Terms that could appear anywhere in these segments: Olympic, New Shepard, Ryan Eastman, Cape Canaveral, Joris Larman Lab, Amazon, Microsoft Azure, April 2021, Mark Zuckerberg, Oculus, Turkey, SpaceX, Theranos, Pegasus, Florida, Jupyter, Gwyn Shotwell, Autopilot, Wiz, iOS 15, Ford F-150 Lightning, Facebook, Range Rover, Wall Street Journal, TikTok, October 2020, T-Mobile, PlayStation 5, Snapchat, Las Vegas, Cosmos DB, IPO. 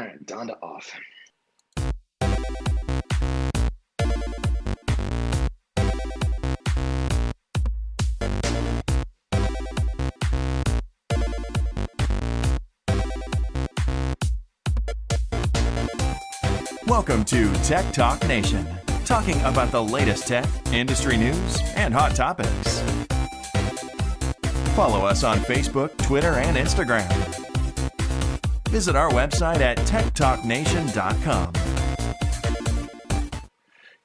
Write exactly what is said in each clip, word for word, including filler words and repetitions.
All right, Donda off. Welcome to Tech Talk Nation, talking about the latest tech, industry news, and hot topics. Follow us on Facebook, Twitter, and Instagram. Visit our website at tech talk nation dot com.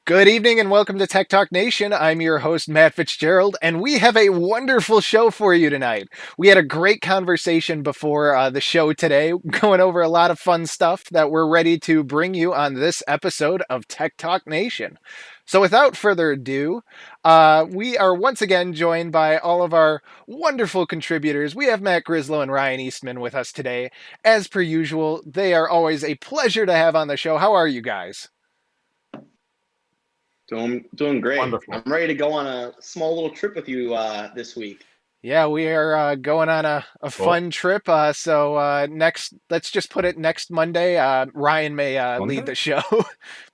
Good evening and welcome to Tech Talk Nation. I'm your host, Matt Fitzgerald, and we have a wonderful show for you tonight. We had a great conversation before uh, the show today, going over a lot of fun stuff that we're ready to bring you on this episode of Tech Talk Nation. So without further ado, uh, we are once again joined by all of our wonderful contributors. We have Matt Grislow and Ryan Eastman with us today. As per usual, they are always a pleasure to have on the show. How are you guys? Doing, doing great. Wonderful. I'm ready to go on a small little trip with you uh, this week. Yeah, we are uh, going on a, a fun cool. trip. Uh, so uh, next, let's just put it next Monday. Uh, Ryan may uh, lead the show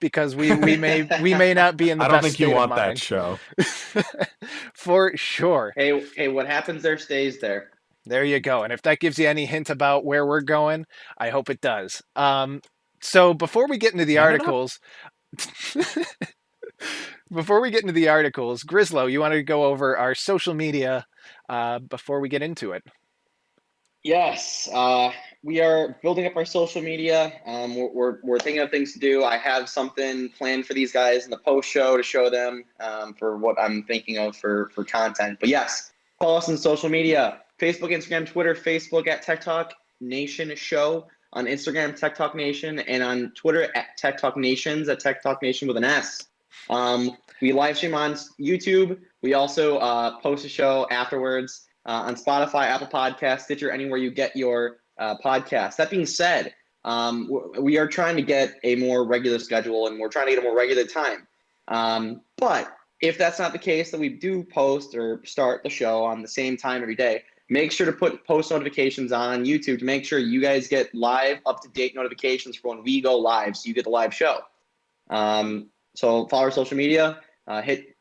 because we we may we may not be in the. I best don't think you want that show. For sure. Hey, hey, what happens there stays there. There you go. And if that gives you any hint about where we're going, I hope it does. Um, so before we get into the articles. Before we get into the articles, Grislow, you wanted to go over our social media uh, before we get into it? Yes, uh, we are building up our social media. Um, we're, we're, we're thinking of things to do. I have something planned for these guys in the post show to show them um, for what I'm thinking of for, for content. But yes, follow us on social media, Facebook, Instagram, Twitter, Facebook at Tech Talk Nation Show, on Instagram, Tech Talk Nation, and on Twitter at Tech Talk Nations, at Tech Talk Nation with an S. Um, we live stream on YouTube. We also uh, post a show afterwards uh, on Spotify, Apple Podcasts, Stitcher, anywhere you get your uh, podcasts. That being said, um, we are trying to get a more regular schedule and we're trying to get a more regular time. Um, but if that's not the case, that we do post or start the show on the same time every day, make sure to put post notifications on YouTube to make sure you guys get live, up-to-date notifications for when we go live so you get the live show. Um, So follow our social media, uh, hit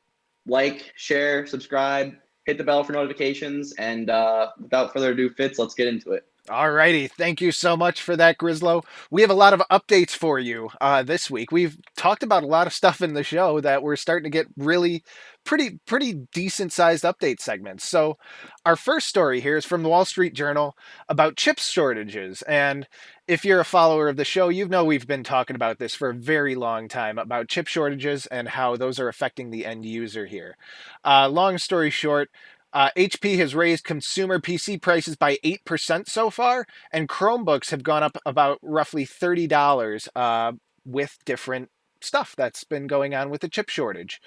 like, share, subscribe, hit the bell for notifications, and uh, without further ado, Fitz, let's get into it. All righty. Thank you so much for that, Grislow. We have a lot of updates for you uh, this week. We've talked about a lot of stuff in the show that we're starting to get really pretty, pretty decent-sized update segments. So our first story here is from the Wall Street Journal about chip shortages. And if you're a follower of the show, you know we've been talking about this for a very long time, about chip shortages and how those are affecting the end user here. Uh, long story short, Uh, H P has raised consumer P C prices by eight percent so far, and Chromebooks have gone up about roughly thirty dollars uh, with different stuff that's been going on with the chip shortage.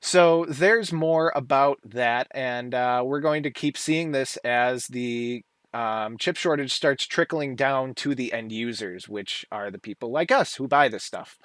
So there's more about that, and uh, we're going to keep seeing this as the um, chip shortage starts trickling down to the end users, which are the people like us who buy this stuff.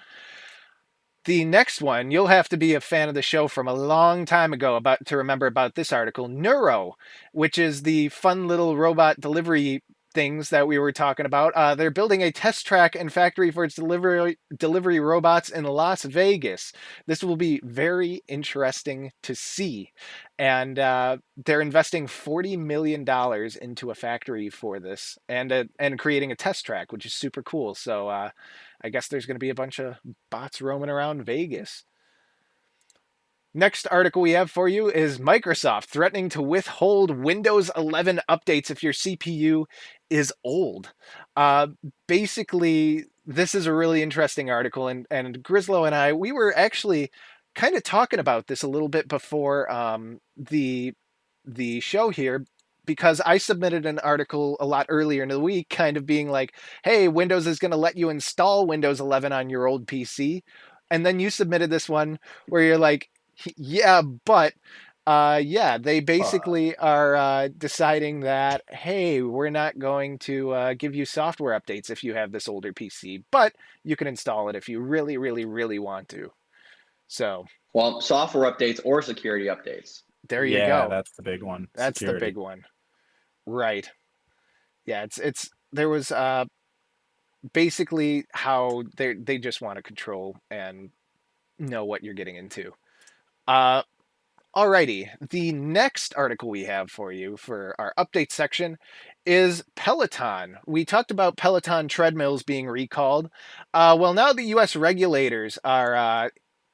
The next one, you'll have to be a fan of the show from a long time ago about to remember about this article, Neuro, which is the fun little robot delivery things that we were talking about. Uh, they're building a test track and factory for its delivery, delivery robots in Las Vegas. This will be very interesting to see. And uh, they're investing forty million dollars into a factory for this and, a, and creating a test track, which is super cool. So uh, I guess there's going to be a bunch of bots roaming around Vegas. Next article we have for you is Microsoft threatening to withhold Windows eleven updates if your C P U is old. Uh, basically, this is a really interesting article, and, and Grislow and I, we were actually kind of talking about this a little bit before um, the, the show here, because I submitted an article a lot earlier in the week kind of being like, hey, Windows is going to let you install Windows eleven on your old P C. And then you submitted this one where you're like, yeah, but uh, yeah, they basically uh, are uh, deciding that, hey, we're not going to uh, give you software updates if you have this older P C, but you can install it if you really, really, really want to. So, well, software updates or security updates. There you yeah, go. Yeah, that's the big one. That's security. The big one. Right. Yeah, it's, it's, there was, uh, basically how they they just want to control and know what you're getting into. Uh, alrighty, the next article we have for you for our update section is Peloton. We talked about Peloton treadmills being recalled. Uh, well, now the U S regulators are uh,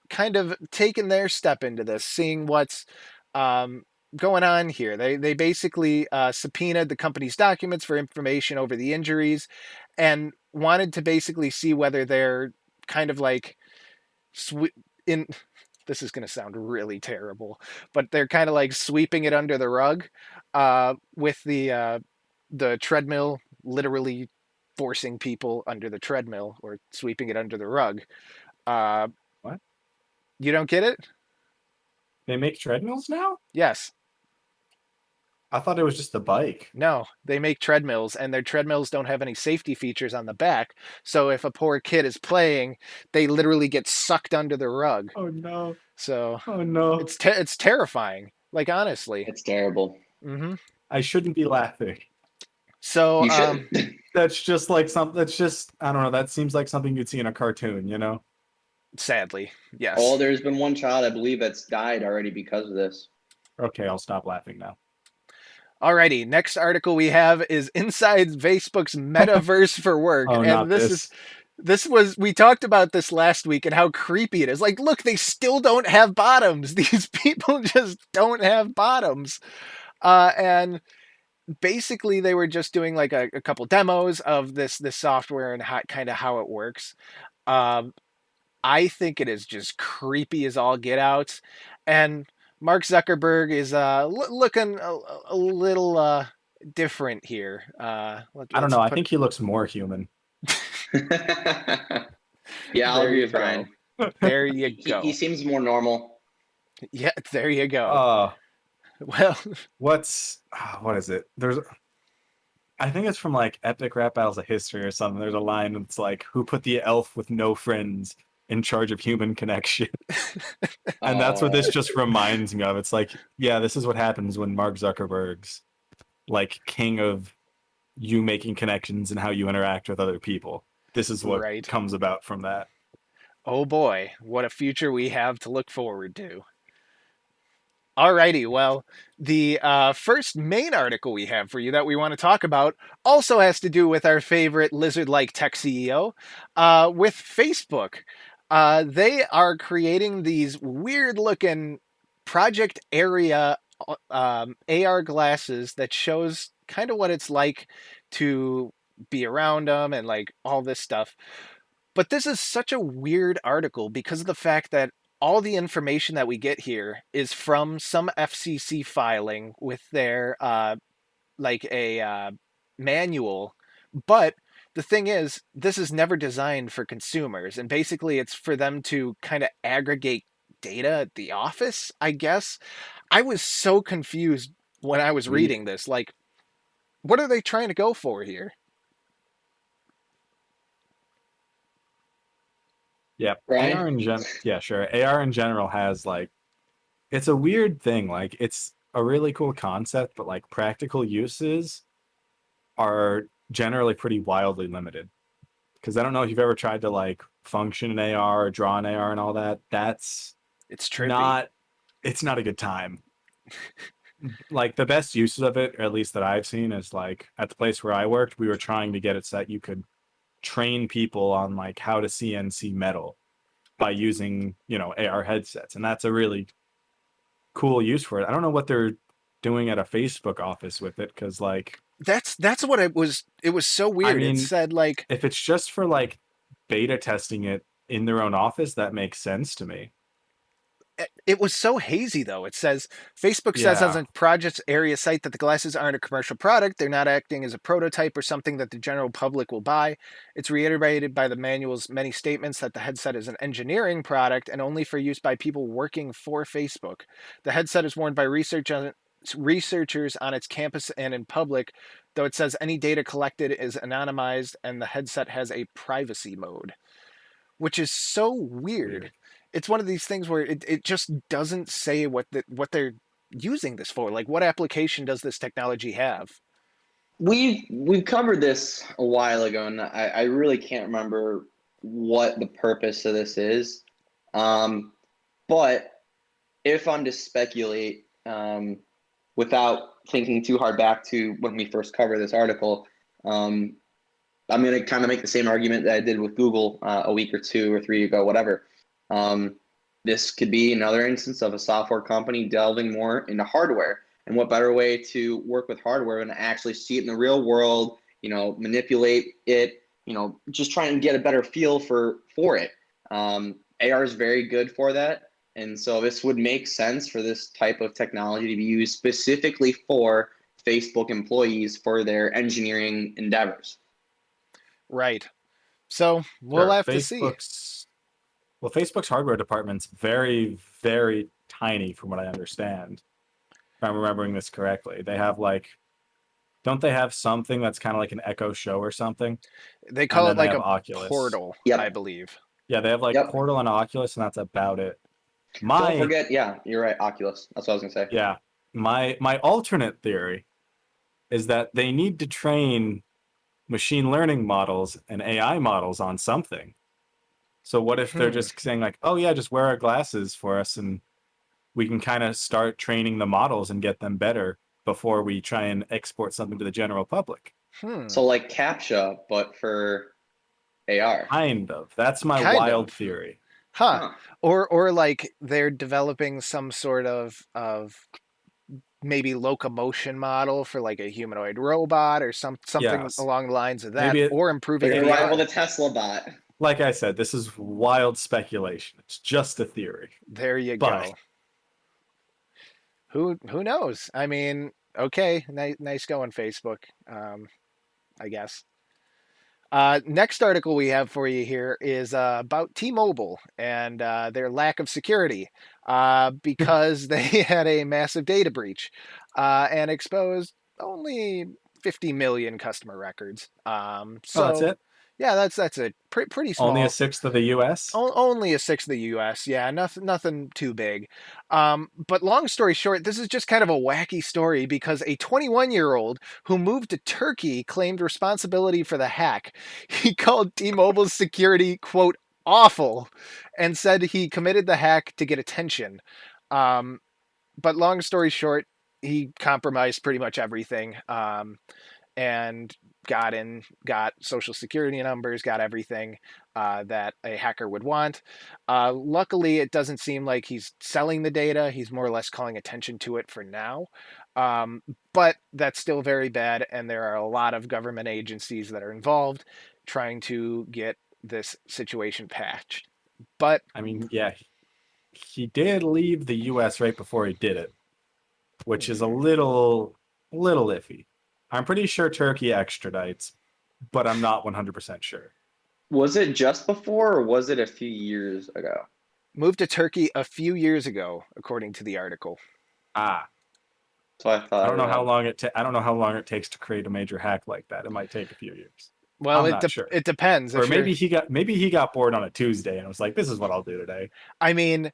kind of taking their step into this, seeing what's um, going on here. They, they basically uh, subpoenaed the company's documents for information over the injuries and wanted to basically see whether they're kind of like... Sw- in this is going to sound really terrible, but they're kind of like sweeping it under the rug uh, with the uh, the treadmill, literally forcing people under the treadmill or sweeping it under the rug. Uh, what? You don't get it? They make treadmills now? Yes. I thought it was just the bike. No, they make treadmills, and their treadmills don't have any safety features on the back. So if a poor kid is playing, they literally get sucked under the rug. Oh no! So oh no! It's te- it's terrifying. Like honestly, it's terrible. Mm-hmm. I shouldn't be laughing. So you um, that's just like something. That's just I don't know. That seems like something you'd see in a cartoon, you know? Sadly, yes. Oh, there's been one child I believe that's died already because of this. Okay, I'll stop laughing now. Alrighty, next article we have is Inside Facebook's Metaverse for Work. Oh, and this, this is this was we talked about this last week and how creepy it is. Like, look, they still don't have bottoms. These people just don't have bottoms. Uh, and basically they were just doing like a, a couple demos of this this software and how, kind of how it works. Um, I think it is just creepy as all get out. And Mark Zuckerberg is uh, l- looking a, a little uh, different here. Uh, I don't know. Put... I think he looks more human. Yeah, I'll agree with Ryan. There you go. He, he seems more normal. Yeah, there you go. Uh, well, what's what is it? There's, I think it's from like Epic Rap Battles of History or something. There's a line that's like, "Who put the elf with no friends in charge of human connection?" And that's what this just reminds me of. It's like, yeah, this is what happens when Mark Zuckerberg's like king of you making connections and how you interact with other people. This is what right. comes about from that. Oh boy, what a future we have to look forward to. Alrighty, well, the uh, first main article we have for you that we want to talk about also has to do with our favorite lizard-like tech C E O, uh, with Facebook. Uh, they are creating these weird-looking Project Area um, A R glasses that shows kind of what it's like to be around them and like all this stuff. But this is such a weird article because of the fact that all the information that we get here is from some F C C filing with their uh, like a uh, manual, but the thing is, this is never designed for consumers, and basically it's for them to kind of aggregate data at the office, I guess. I was so confused when I was reading this. Like, what are they trying to go for here? Yeah, right. A R in gen- yeah, sure. A R in general has like, it's a weird thing. Like, it's a really cool concept, but like practical uses are generally pretty wildly limited. Because I don't know if you've ever tried to like function in A R or draw in A R and all that. That's it's trippy. Not. It's not a good time. Like the best uses of it, or at least that I've seen, is like at the place where I worked, we were trying to get it so that you could train people on like how to C N C metal by using, you know, A R headsets. And that's a really cool use for it. I don't know what they're doing at a Facebook office with it. Cause like, that's, that's what it was. It was so weird. I mean, it said like, if it's just for like beta testing it in their own office, that makes sense to me. It was so hazy, though. It says, Facebook says yeah. on the Project Area site that the glasses aren't a commercial product. They're not acting as a prototype or something that the general public will buy. It's reiterated by the manual's many statements that the headset is an engineering product and only for use by people working for Facebook. The headset is worn by research on, researchers on its campus and in public, though it says any data collected is anonymized and the headset has a privacy mode, which is so weird. weird. It's one of these things where it, it just doesn't say what the, what they're using this for. Like, what application does this technology have? We've, we've covered this a while ago, and I, I really can't remember what the purpose of this is. Um, but if I'm to speculate, um, without thinking too hard back to when we first covered this article, um, I'm going to kind of make the same argument that I did with Google uh, a week or two or three ago, whatever. Um, this could be another instance of a software company delving more into hardware. And what better way to work with hardware and actually see it in the real world, you know, manipulate it, you know, just try and get a better feel for, for it. Um, A R is very good for that. And so this would make sense for this type of technology to be used specifically for Facebook employees for their engineering endeavors. Right. So we'll sure. have Facebook's, to see. Well, Facebook's hardware department's very, very tiny from what I understand. If I'm remembering this correctly, they have like, don't they have something that's kind of like an Echo Show or something? They call it like a Oculus. Portal, yep. I believe. Yeah, they have like yep. Portal and Oculus, and that's about it. My, don't forget, yeah, you're right, Oculus. That's what I was gonna say. Yeah, my my alternate theory is that they need to train machine learning models and A I models on something. So what if they're hmm. just saying like, oh yeah, just wear our glasses for us and we can kind of start training the models and get them better before we try and export something to the general public. Hmm. So like CAPTCHA, but for A R. Kind of. That's my kind wild of. theory. Huh. huh. Or or like they're developing some sort of, of maybe locomotion model for like a humanoid robot or some something yes. along the lines of that. Maybe it, or improving it. Rival the Tesla bot. Like I said, this is wild speculation. It's just a theory. There you but, go. Who who knows? I mean, okay, nice, nice going, Facebook, um, I guess. Uh, next article we have for you here is uh, about T-Mobile and uh, their lack of security uh, because they had a massive data breach uh, and exposed only fifty million customer records. Um, so oh, that's it? Yeah, that's that's a pre pretty small. Only a sixth of the U S? O only a sixth of the U S, yeah, nothing, nothing too big. Um, but long story short, this is just kind of a wacky story because a twenty-one-year-old who moved to Turkey claimed responsibility for the hack. He called T-Mobile's security, quote, awful, and said he committed the hack to get attention. Um, but long story short, he compromised pretty much everything. Um, and got in, got social security numbers, got everything uh, that a hacker would want. Uh, luckily, it doesn't seem like he's selling the data. He's more or less calling attention to it for now. Um, but that's still very bad, and there are a lot of government agencies that are involved trying to get this situation patched. But I mean, yeah, he did leave the U S right before he did it, which is a little, little iffy. I'm pretty sure Turkey extradites, but I'm not one hundred percent sure. Was it just before or was it a few years ago? Moved to Turkey a few years ago, according to the article. Ah. So I thought I don't know how long it I don't know how long it takes to create a major hack like that. It might take a few years. Well, it de sure. it depends. Or maybe he got maybe he got bored on a Tuesday and was like, this is what I'll do today. I mean,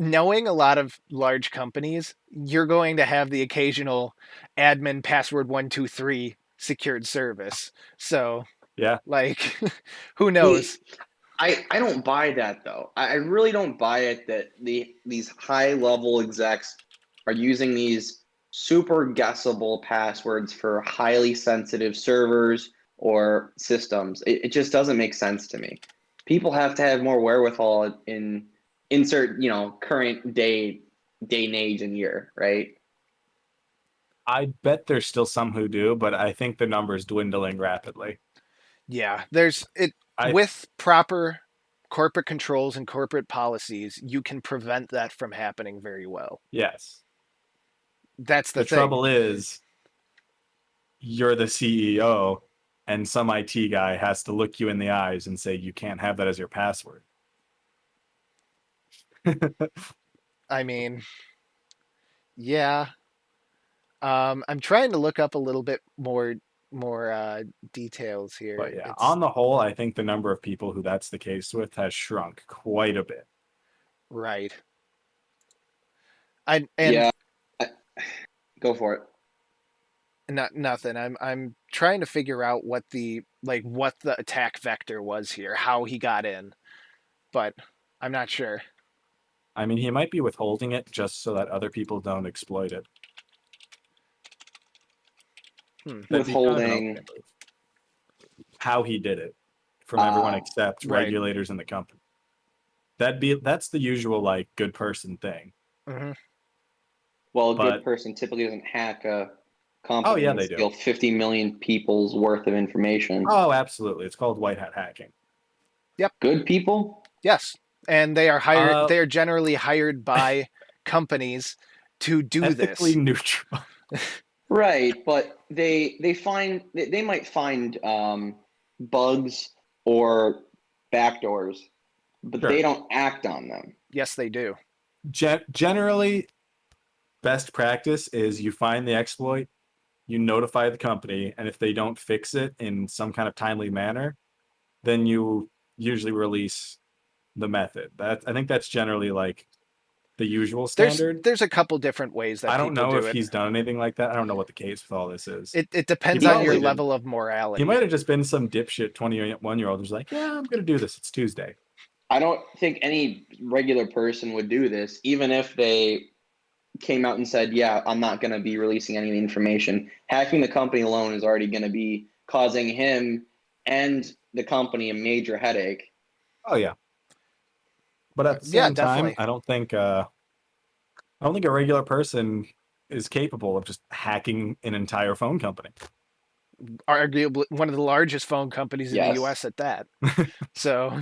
knowing a lot of large companies, you're going to have the occasional admin password one, two, three secured service. So yeah, like who knows? I, I don't buy that though. I really don't buy it that the, these high level execs are using these super guessable passwords for highly sensitive servers or systems. It, it just doesn't make sense to me. People have to have more wherewithal in, insert, you know, current day, day and age and year, right? I bet there's still some who do, but I think the number is dwindling rapidly. Yeah, there's it I, with proper corporate controls and corporate policies, you can prevent that from happening very well. Yes. That's the, the thing. Trouble is you're the C E O and some I T guy has to look you in the eyes and say, you can't have that as your password. I mean, yeah. Um, I'm trying to look up a little bit more more uh, details here. But yeah, it's... on the whole, I think the number of people who that's the case with has shrunk quite a bit. Right. I and yeah. I... Go for it. Not nothing. I'm I'm trying to figure out what the like what the attack vector was here, how he got in, but I'm not sure. I mean, he might be withholding it just so that other people don't exploit it. Hmm. Withholding how he did it from uh, everyone except right. regulators in the company. That'd be that's the usual like good person thing. Mm-hmm. Well, a but, good person typically doesn't hack a company. Oh yeah, they do. fifty million people's worth of information. Oh, absolutely. It's called white hat hacking. Yep. Good people. Yes, and they are hired. Uh, they are generally hired by companies to do ethically this. Ethically neutral. Right, but they they find they might find um, bugs or backdoors, but sure. they don't act on them. Yes, they do. Gen- generally, best practice is you find the exploit, you notify the company, and if they don't fix it in some kind of timely manner, then you usually release the method. That I think that's generally like. The usual standard. There's, there's a couple different ways that I don't know do if it. He's done anything like that. I don't know what the case with all this is. It it depends on your been, level of morality. He might have just been some dipshit twenty-one year old who's like, yeah, I'm gonna do this. It's Tuesday. I don't think any regular person would do this, even if they came out and said, yeah, I'm not gonna be releasing any information. Hacking the company alone is already gonna be causing him and the company a major headache. Oh yeah. But at the same yeah, time, definitely. I don't think uh, I don't think a regular person is capable of just hacking an entire phone company. Arguably one of the largest phone companies in yes. the U S at that. So,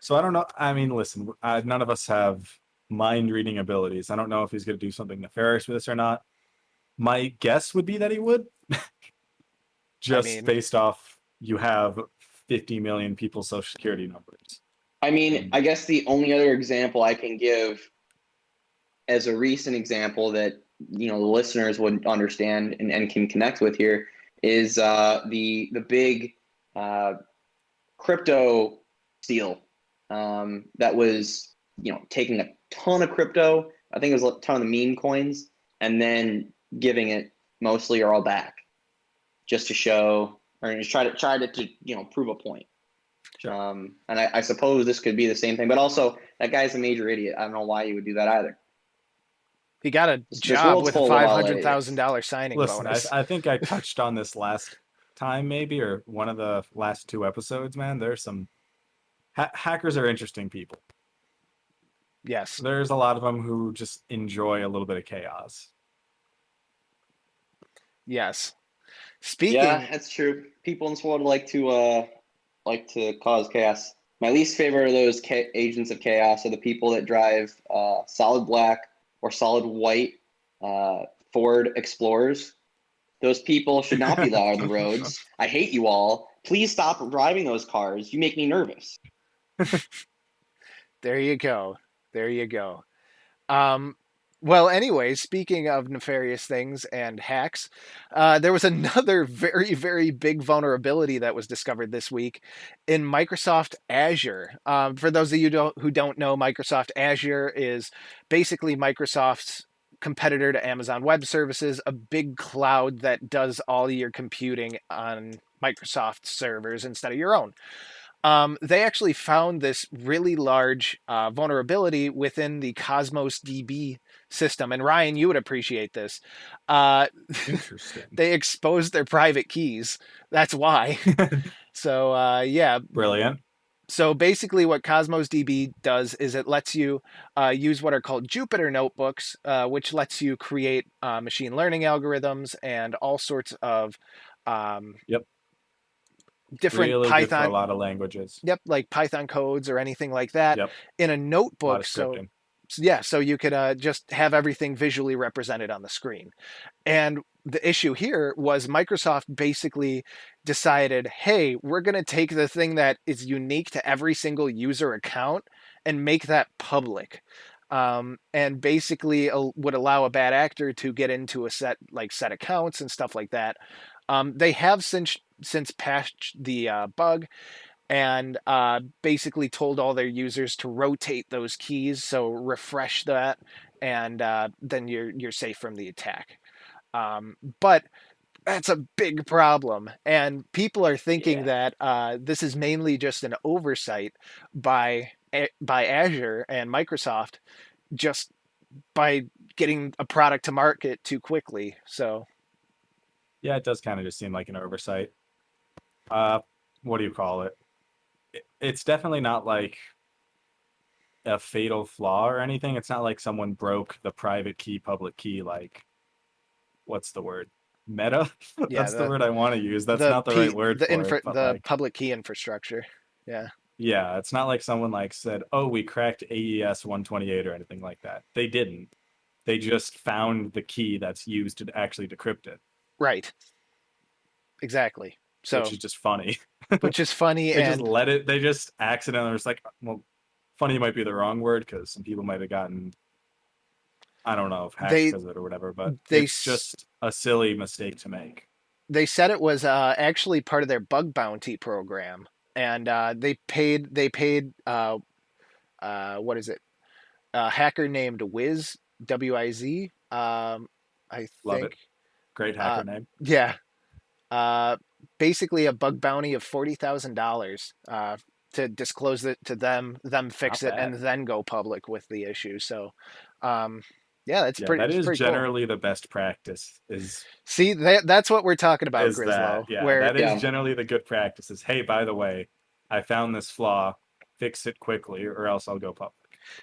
so I don't know. I mean, listen, uh, none of us have mind reading abilities. I don't know if he's going to do something nefarious with this or not. My guess would be that he would, just I mean, based off you have fifty million people's social security numbers. I mean, I guess the only other example I can give as a recent example that, you know, the listeners would understand and, and can connect with here is uh, the the big uh, crypto steal um, that was, you know, taking a ton of crypto. I think it was a ton of the meme coins and then giving it mostly or all back just to show or just try to try to, to you know, prove a point. Sure. Um, and I, I suppose this could be the same thing, but also that guy's a major idiot. I don't know why you would do that either. He got a it's job with a five hundred thousand dollars signing Listen, bonus. I, I think I touched on this last time, maybe, or one of the last two episodes, man. There's some ha- hackers are interesting people. Yes. There's a lot of them who just enjoy a little bit of chaos. Yes. Speaking. Yeah, that's true. People in this world like to, uh, like to cause chaos. My least favorite of those ca- agents of chaos are the people that drive uh, solid black or solid white uh, Ford Explorers. Those people should not be allowed on the roads. I hate you all. Please stop driving those cars. You make me nervous. There you go. There you go. Um, well, anyway, speaking of nefarious things and hacks, uh, there was another very, very big vulnerability that was discovered this week in Microsoft Azure. Um, for those of you don't, who don't know, Microsoft Azure is basically Microsoft's competitor to Amazon Web Services, a big cloud that does all your computing on Microsoft servers instead of your own. Um, they actually found this really large uh, vulnerability within the Cosmos D B system. And Ryan, you would appreciate this. Uh, Interesting. They exposed their private keys. That's why. So, uh, yeah. Brilliant. So basically what Cosmos D B does is it lets you uh, use what are called Jupyter notebooks, uh, which lets you create uh, machine learning algorithms and all sorts of... Um, yep. Different really Python, a lot of languages. Yep, like Python codes or anything like that yep. in a notebook. A so, yeah, so you could uh, just have everything visually represented on the screen. And the issue here was Microsoft basically decided, hey, we're going to take the thing that is unique to every single user account and make that public. Um, and basically uh, would allow a bad actor to get into a set like set accounts and stuff like that. Um, they have since since patched the uh, bug and uh, basically told all their users to rotate those keys, so refresh that, and uh, then you're you're safe from the attack. Um, but that's a big problem. And people are thinking yeah. that uh, this is mainly just an oversight by by Azure and Microsoft, just by getting a product to market too quickly. So yeah, it does kind of just seem like an oversight. Uh, what do you call it? It's definitely not like a fatal flaw or anything. It's not like someone broke the private key, public key, like, what's the word? Meta? Yeah, that's the, the word I want to use. That's not the P, right word the for infra, it, The like, public key infrastructure. Yeah. Yeah, it's not like someone like said, oh, we cracked A E S one twenty-eight or anything like that. They didn't. They just found the key that's used to actually decrypt it. Right. Exactly. So, which is just funny. Which is funny. They and... just let it, they just accidentally, it's like, well, funny might be the wrong word because some people might have gotten, I don't know, if hacked because of it or whatever, but they, it's just a silly mistake to make. They said it was uh, actually part of their bug bounty program, and uh, they paid, they paid, uh, uh, what is it? A hacker named Wiz, W I Z, um, I think. Love it. Great hacker uh, name. Yeah. Uh, basically a bug bounty of forty thousand dollars uh, to disclose it to them, them fix Not it, bad. and then go public with the issue. So, um, yeah, that's yeah, pretty That is pretty generally cool. the best practice. Is See, that, that's what we're talking about, Grislow. That, yeah, where, that is yeah. generally the good practice is, hey, by the way, I found this flaw, fix it quickly or else I'll go public.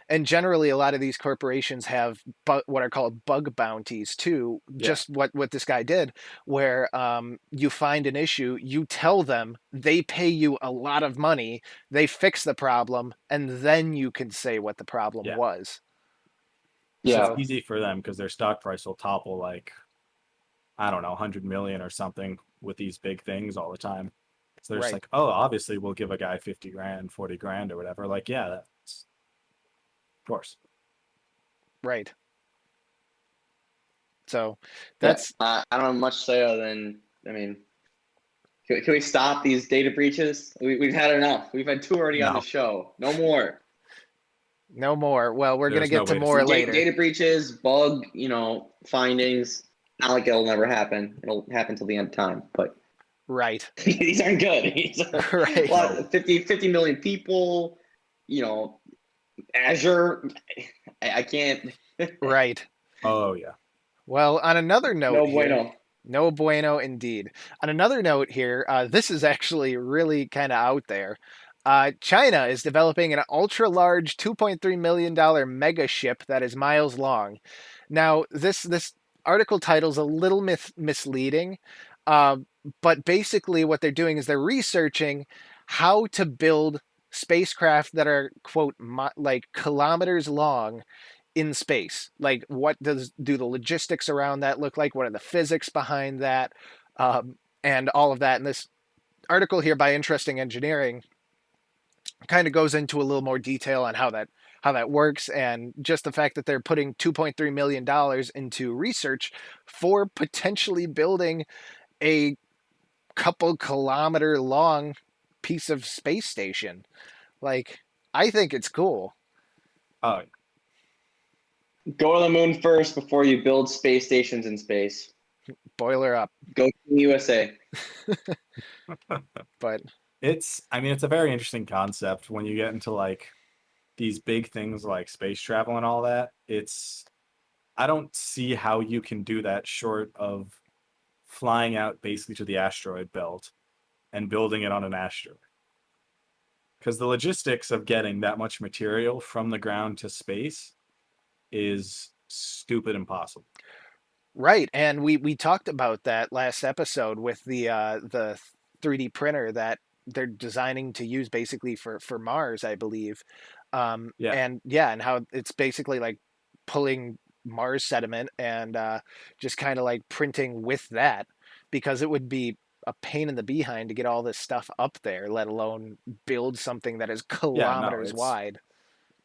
And generally, a lot of these corporations have bu- what are called bug bounties, too. Yeah. Just what, what this guy did, where um, you find an issue, you tell them, they pay you a lot of money, they fix the problem, and then you can say what the problem yeah. was. Yeah, so it's easy for them because their stock price will topple like, I don't know, one hundred million or something with these big things all the time. So they're right. just like, oh, obviously, we'll give a guy fifty grand, forty grand or whatever. Like, yeah, that. course right so that's yeah, uh, I don't have much to say other than I mean can, can we stop these data breaches? We, we've had enough. We've had two already no. on the show. No more no more Well, we're There's gonna get no to more to later. Data breaches, bug you know findings, not like it'll never happen. It'll happen till the end of time, but right these aren't good. These are right. well, fifty million people, you know Azure, I can't. Right. Oh, yeah. Well, on another note. No bueno. Here, no bueno, indeed. On another note here, uh, this is actually really kind of out there. Uh, China is developing an ultra-large two point three million dollars mega ship that is miles long. Now, this, this article title is a little mis- misleading, uh, but basically what they're doing is they're researching how to build spacecraft that are quote mo- like kilometers long in space. Like, what does do the logistics around that look like? What are the physics behind that, um, and all of that? And this article here by Interesting Engineering kind of goes into a little more detail on how that how that works, and just the fact that they're putting two point three million dollars into research for potentially building a couple kilometer long piece of space station. Like, I think it's cool. Oh, go to the moon first before you build space stations in space. Boiler up. Go to the U S A. But it's, I mean, it's a very interesting concept when you get into like these big things like space travel and all that. It's, I don't see how you can do that short of flying out basically to the asteroid belt and building it on an asteroid, because the logistics of getting that much material from the ground to space is stupid impossible. Right, and we we talked about that last episode with the uh, the three D printer that they're designing to use basically for for Mars, I believe. Um, yeah. And yeah, and how it's basically like pulling Mars sediment and uh, just kind of like printing with that, because it would be a pain in the behind to get all this stuff up there, let alone build something that is kilometers yeah, no, wide.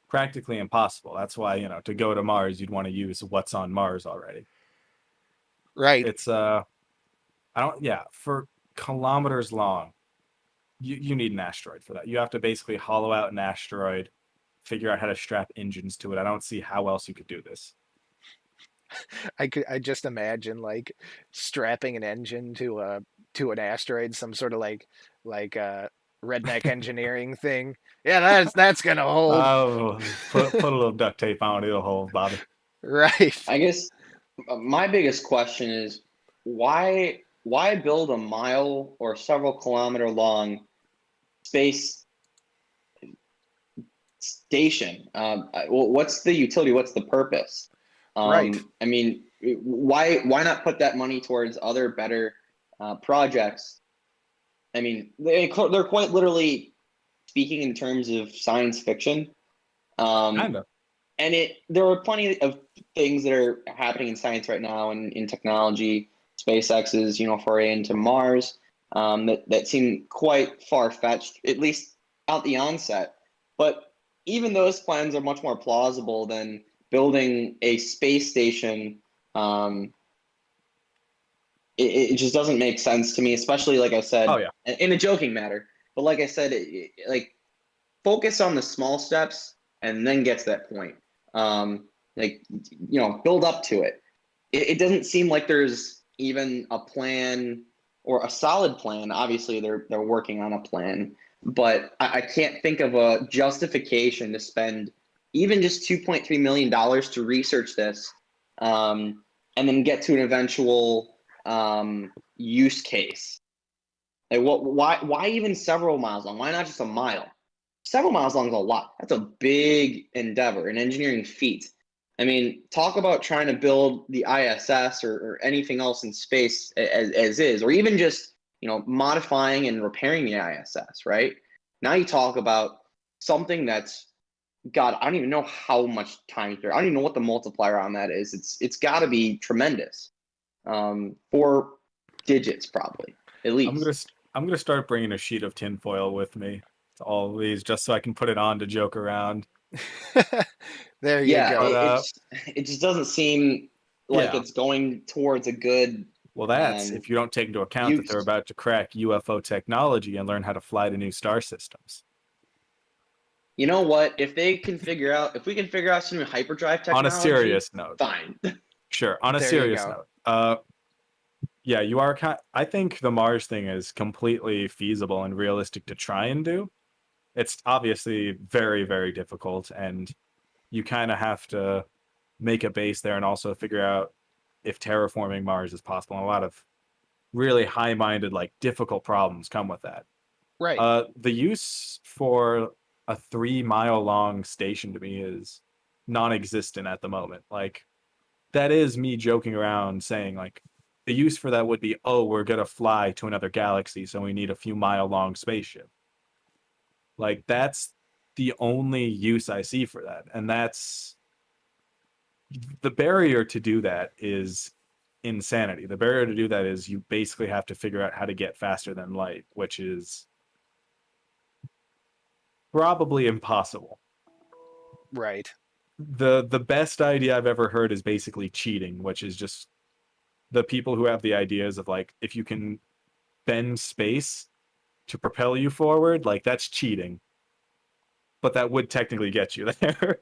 Practically impossible. That's why, you know, to go to Mars, you'd want to use what's on Mars already. Right. It's, uh, I don't, yeah, for kilometers long, you, you need an asteroid for that. You have to basically hollow out an asteroid, figure out how to strap engines to it. I don't see how else you could do this. I could, I just imagine like strapping an engine to a to an asteroid, some sort of like like uh redneck engineering thing. Yeah, that's that's gonna hold. Oh, put, put a little duct tape on it, it'll hold, Bobby. Right. I guess my biggest question is why why build a mile or several kilometer long space station? Um, what's the utility? What's the purpose? Um, right. I mean, why why not put that money towards other better uh, projects? I mean, they, they're quite literally speaking in terms of science fiction. Um, kind of. And it there are plenty of things that are happening in science right now and in technology. SpaceX's, you know, foray into Mars um, that, that seem quite far-fetched, at least at the onset. But even those plans are much more plausible than building a space station. Um, it, it just doesn't make sense to me, especially, like I said, oh, yeah. in a joking matter. But like I said, it, like focus on the small steps and then get to that point. Um, like, you know, build up to it. It, it doesn't seem like there's even a plan or a solid plan. Obviously they're they're working on a plan, but I, I can't think of a justification to spend even just two point three million dollars to research this um, and then get to an eventual um, use case. Like what? Why? Why even several miles long? Why not just a mile? Several miles long is a lot. That's a big endeavor, an engineering feat. I mean, talk about trying to build the I S S or, or anything else in space as, as is, or even just, you know, modifying and repairing the I S S, right? Now you talk about something that's, God, I don't even know how much time there. I don't even know what the multiplier on that is. It's It's got to be tremendous. Um, four digits, probably, at least. I'm going to I'm gonna start bringing a sheet of tinfoil with me to all of these just so I can put it on to joke around. There you yeah, go. It, uh, it, just, it just doesn't seem like yeah. it's going towards a good. Well, that's um, if you don't take into account you, that they're about to crack U F O technology and learn how to fly to new star systems. You know what? If they can figure out, if we can figure out some hyperdrive technology. On a serious note. Fine. Sure. On a there serious note. Uh, yeah, you are. Kind, I think the Mars thing is completely feasible and realistic to try and do. It's obviously very, very difficult, and you kind of have to make a base there and also figure out if terraforming Mars is possible. And a lot of really high-minded, like, difficult problems come with that. Right. Uh, the use for a three-mile-long station to me is non-existent at the moment. Like, that is me joking around saying, like, the use for that would be, oh, we're going to fly to another galaxy, so we need a few-mile-long spaceship. Like, that's the only use I see for that. And that's the barrier to do that is insanity. The barrier to do that is you basically have to figure out how to get faster than light, which is probably impossible. Right. The, the best idea I've ever heard is basically cheating, which is just the people who have the ideas of, like, if you can bend space to propel you forward, like, that's cheating, but that would technically get you there.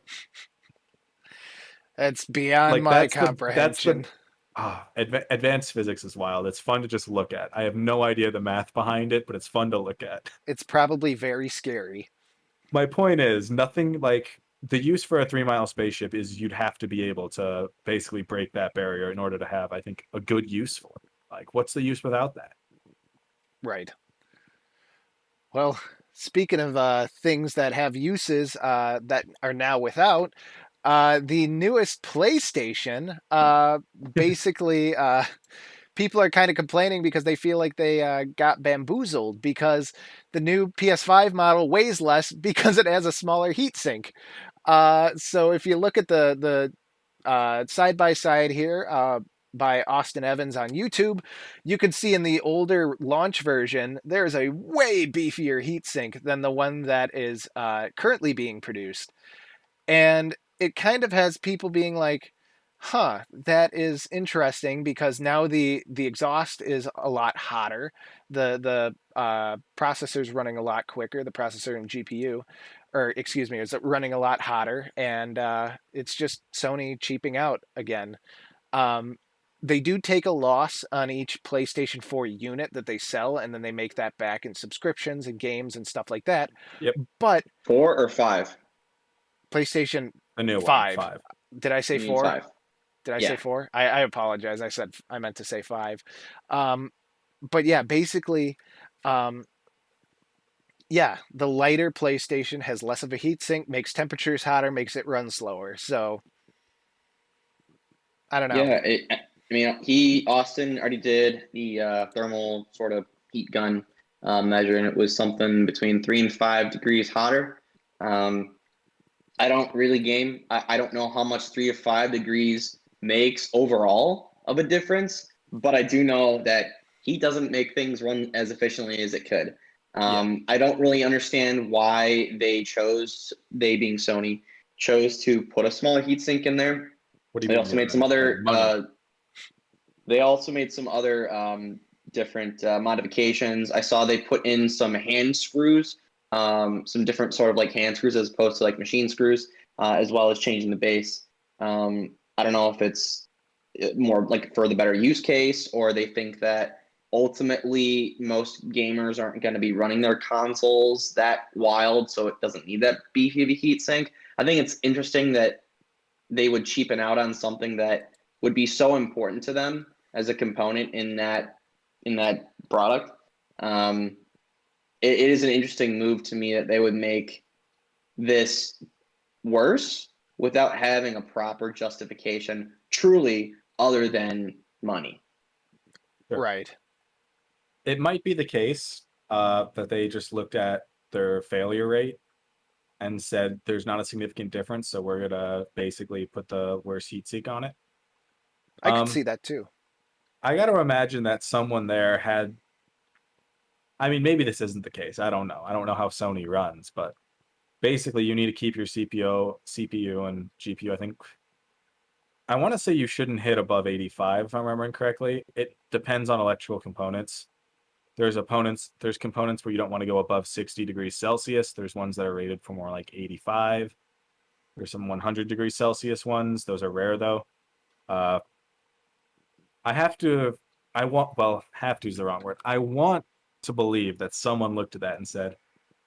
That's beyond like, my that's comprehension. The, that's the, oh, advanced physics is wild. It's fun to just look at. I have no idea the math behind it, but it's fun to look at. It's probably very scary. My point is nothing like the use for a three mile spaceship is you'd have to be able to basically break that barrier in order to have, I think, a good use for it. Like, what's the use without that? Right. Well, speaking of uh, things that have uses uh, that are now without, uh, the newest PlayStation, uh, basically uh, people are kind of complaining because they feel like they uh, got bamboozled because the new P S five model weighs less because it has a smaller heatsink. Uh, so if you look at the the uh, side-by-side here, uh, by Austin Evans on YouTube, you can see in the older launch version, there's a way beefier heatsink than the one that is uh, currently being produced. And it kind of has people being like, huh, that is interesting, because now the, the exhaust is a lot hotter. The, the uh, processor's running a lot quicker, the processor and G P U, or excuse me, is running a lot hotter. And uh, it's just Sony cheaping out again. Um, they do take a loss on each PlayStation four unit that they sell, and then they make that back in subscriptions and games and stuff like that. Yep. But four or five? PlayStation a new five. One, five. Did I say you four? Five. Did I yeah. say four? I, I apologize. I said I meant to say five. Um, but yeah, basically, um, yeah, the lighter PlayStation has less of a heat sink, makes temperatures hotter, makes it run slower. So I don't know. Yeah, it, I mean, he Austin already did the uh, thermal sort of heat gun uh, measure, and it was something between three and five degrees hotter. Um, I don't really game. I, I don't know how much three or five degrees makes overall of a difference, but I do know that he doesn't make things run as efficiently as it could. Um, yeah. I don't really understand why they chose, they being Sony, chose to put a smaller heatsink in there. What do you they mean also made some other. Uh, they also made some other um, different uh, modifications. I saw they put in some hand screws, um, some different sort of like hand screws as opposed to like machine screws, uh, as well as changing the base. Um, I don't know if it's more like for the better use case, or they think that ultimately most gamers aren't going to be running their consoles that wild, so it doesn't need that beefy heat sink. I think it's interesting that they would cheapen out on something that would be so important to them as a component in that in that product. Um, it, it is an interesting move to me that they would make this worse without having a proper justification, truly, other than money. Right. It might be the case uh, that they just looked at their failure rate and said there's not a significant difference, so we're gonna basically put the worst heatsink on it. I um, can see that too. I gotta imagine that someone there had, I mean, maybe this isn't the case, I don't know. I don't know how Sony runs, but basically you need to keep your C P U and G P U, I think. I wanna say you shouldn't hit above eighty-five, if I'm remembering correctly. It depends on electrical components. There's opponents, there's components where you don't want to go above sixty degrees Celsius. There's ones that are rated for more like eighty-five. There's some one hundred degrees Celsius ones. Those are rare though. Uh, I have to, I want, well, have to is the wrong word. I want to believe that someone looked at that and said,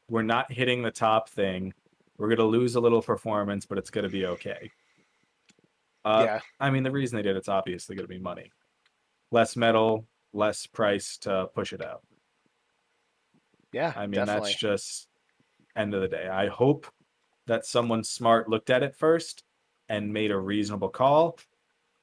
we're not hitting the top thing. We're going to lose a little performance, but it's going to be okay. Uh, yeah. I mean, the reason they did it's obviously going to be money. Less metal, less price to push it out. Yeah, I mean, definitely. That's just end of the day. I hope that someone smart looked at it first and made a reasonable call.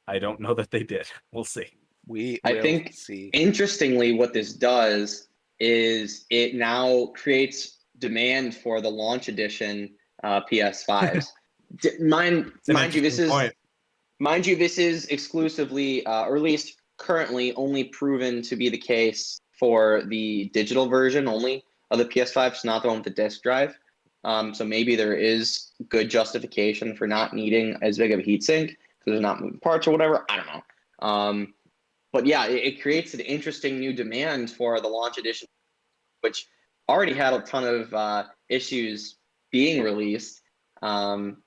I don't know that they did. We'll see. We I think see. Interestingly, what this does is it now creates demand for the launch edition uh, P S fives. D- mind mind you, this is point. mind you, this is exclusively uh, or at least currently only proven to be the case for the digital version only of the P S five, so not the one with the disk drive. Um, so maybe there is good justification for not needing as big of a heatsink because there's not moving parts or whatever. I don't know. Um, but yeah, it, it creates an interesting new demand for the launch edition, which already had a ton of uh, issues being released. Um,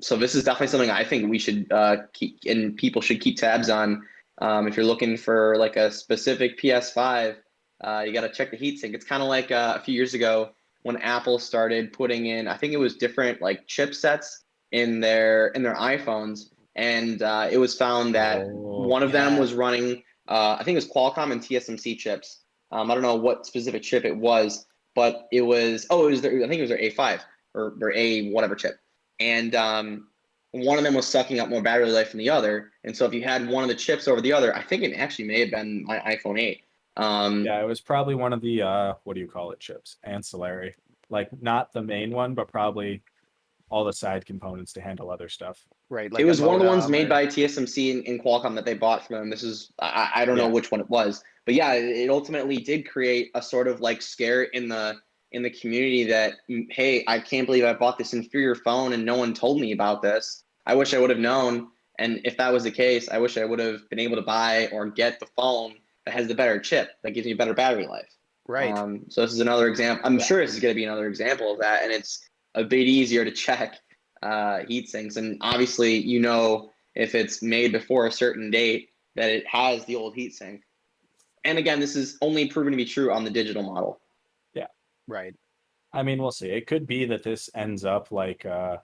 so this is definitely something I think we should uh, keep and people should keep tabs on. Um, if you're looking for like a specific P S five, uh, you got to check the heatsink. It's kind of like uh, a few years ago when Apple started putting in, I think it was different like chipsets in their in their iPhones, and uh, it was found that oh, one of yeah. them was running, uh, I think it was Qualcomm and T S M C chips. Um, I don't know what specific chip it was, but it was oh, it was their, I think it was their A five or their A whatever chip, and. Um, One of them was sucking up more battery life than the other. And so if you had one of the chips over the other, I think it actually may have been my iPhone eight. Um, yeah, it was probably one of the, uh, what do you call it, chips? Ancillary. Like, not the main one, but probably all the side components to handle other stuff. Right. Like it was one of the ones made by T S M C and, and Qualcomm that they bought from them. This is, I, I don't know which one it was. But yeah, it ultimately did create a sort of, like, scare in the in the community that, hey, I can't believe I bought this inferior phone and no one told me about this. I wish I would have known. And if that was the case, I wish I would have been able to buy or get the phone that has the better chip that gives me better battery life. Right. Um, so this is another example. I'm yeah. sure this is going to be another example of that. And it's a bit easier to check uh, heat sinks. And obviously, you know, if it's made before a certain date, that it has the old heatsink. And again, this is only proven to be true on the digital model. Yeah, right. I mean, we'll see. It could be that this ends up like uh,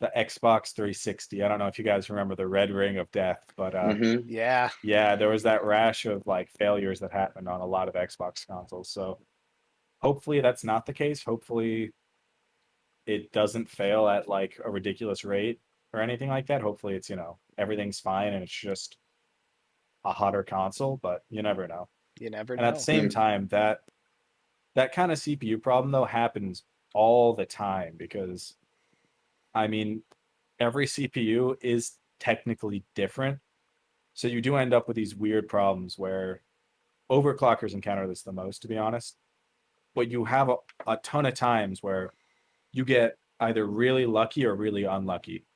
the Xbox three sixty. I don't know if you guys remember the red ring of death, but uh, mm-hmm. yeah, yeah, there was that rash of like failures that happened on a lot of Xbox consoles. So hopefully that's not the case. Hopefully it doesn't fail at like a ridiculous rate or anything like that. Hopefully it's, you know, everything's fine and it's just a hotter console, but you never know. You never know. And at the same time, that that kind of C P U problem though happens all the time, because I mean, every C P U is technically different. So you do end up with these weird problems where overclockers encounter this the most, to be honest. But you have a, a ton of times where you get either really lucky or really unlucky,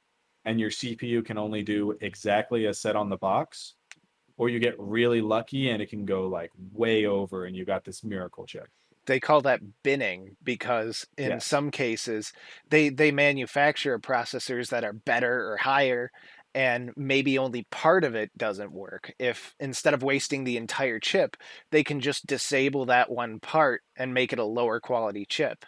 and your C P U can only do exactly as set on the box, or you get really lucky and it can go like way over and you got this miracle chip. They call that binning, because in yeah. some cases they, they manufacture processors that are better or higher, and maybe only part of it doesn't work. If instead of wasting the entire chip, they can just disable that one part and make it a lower quality chip.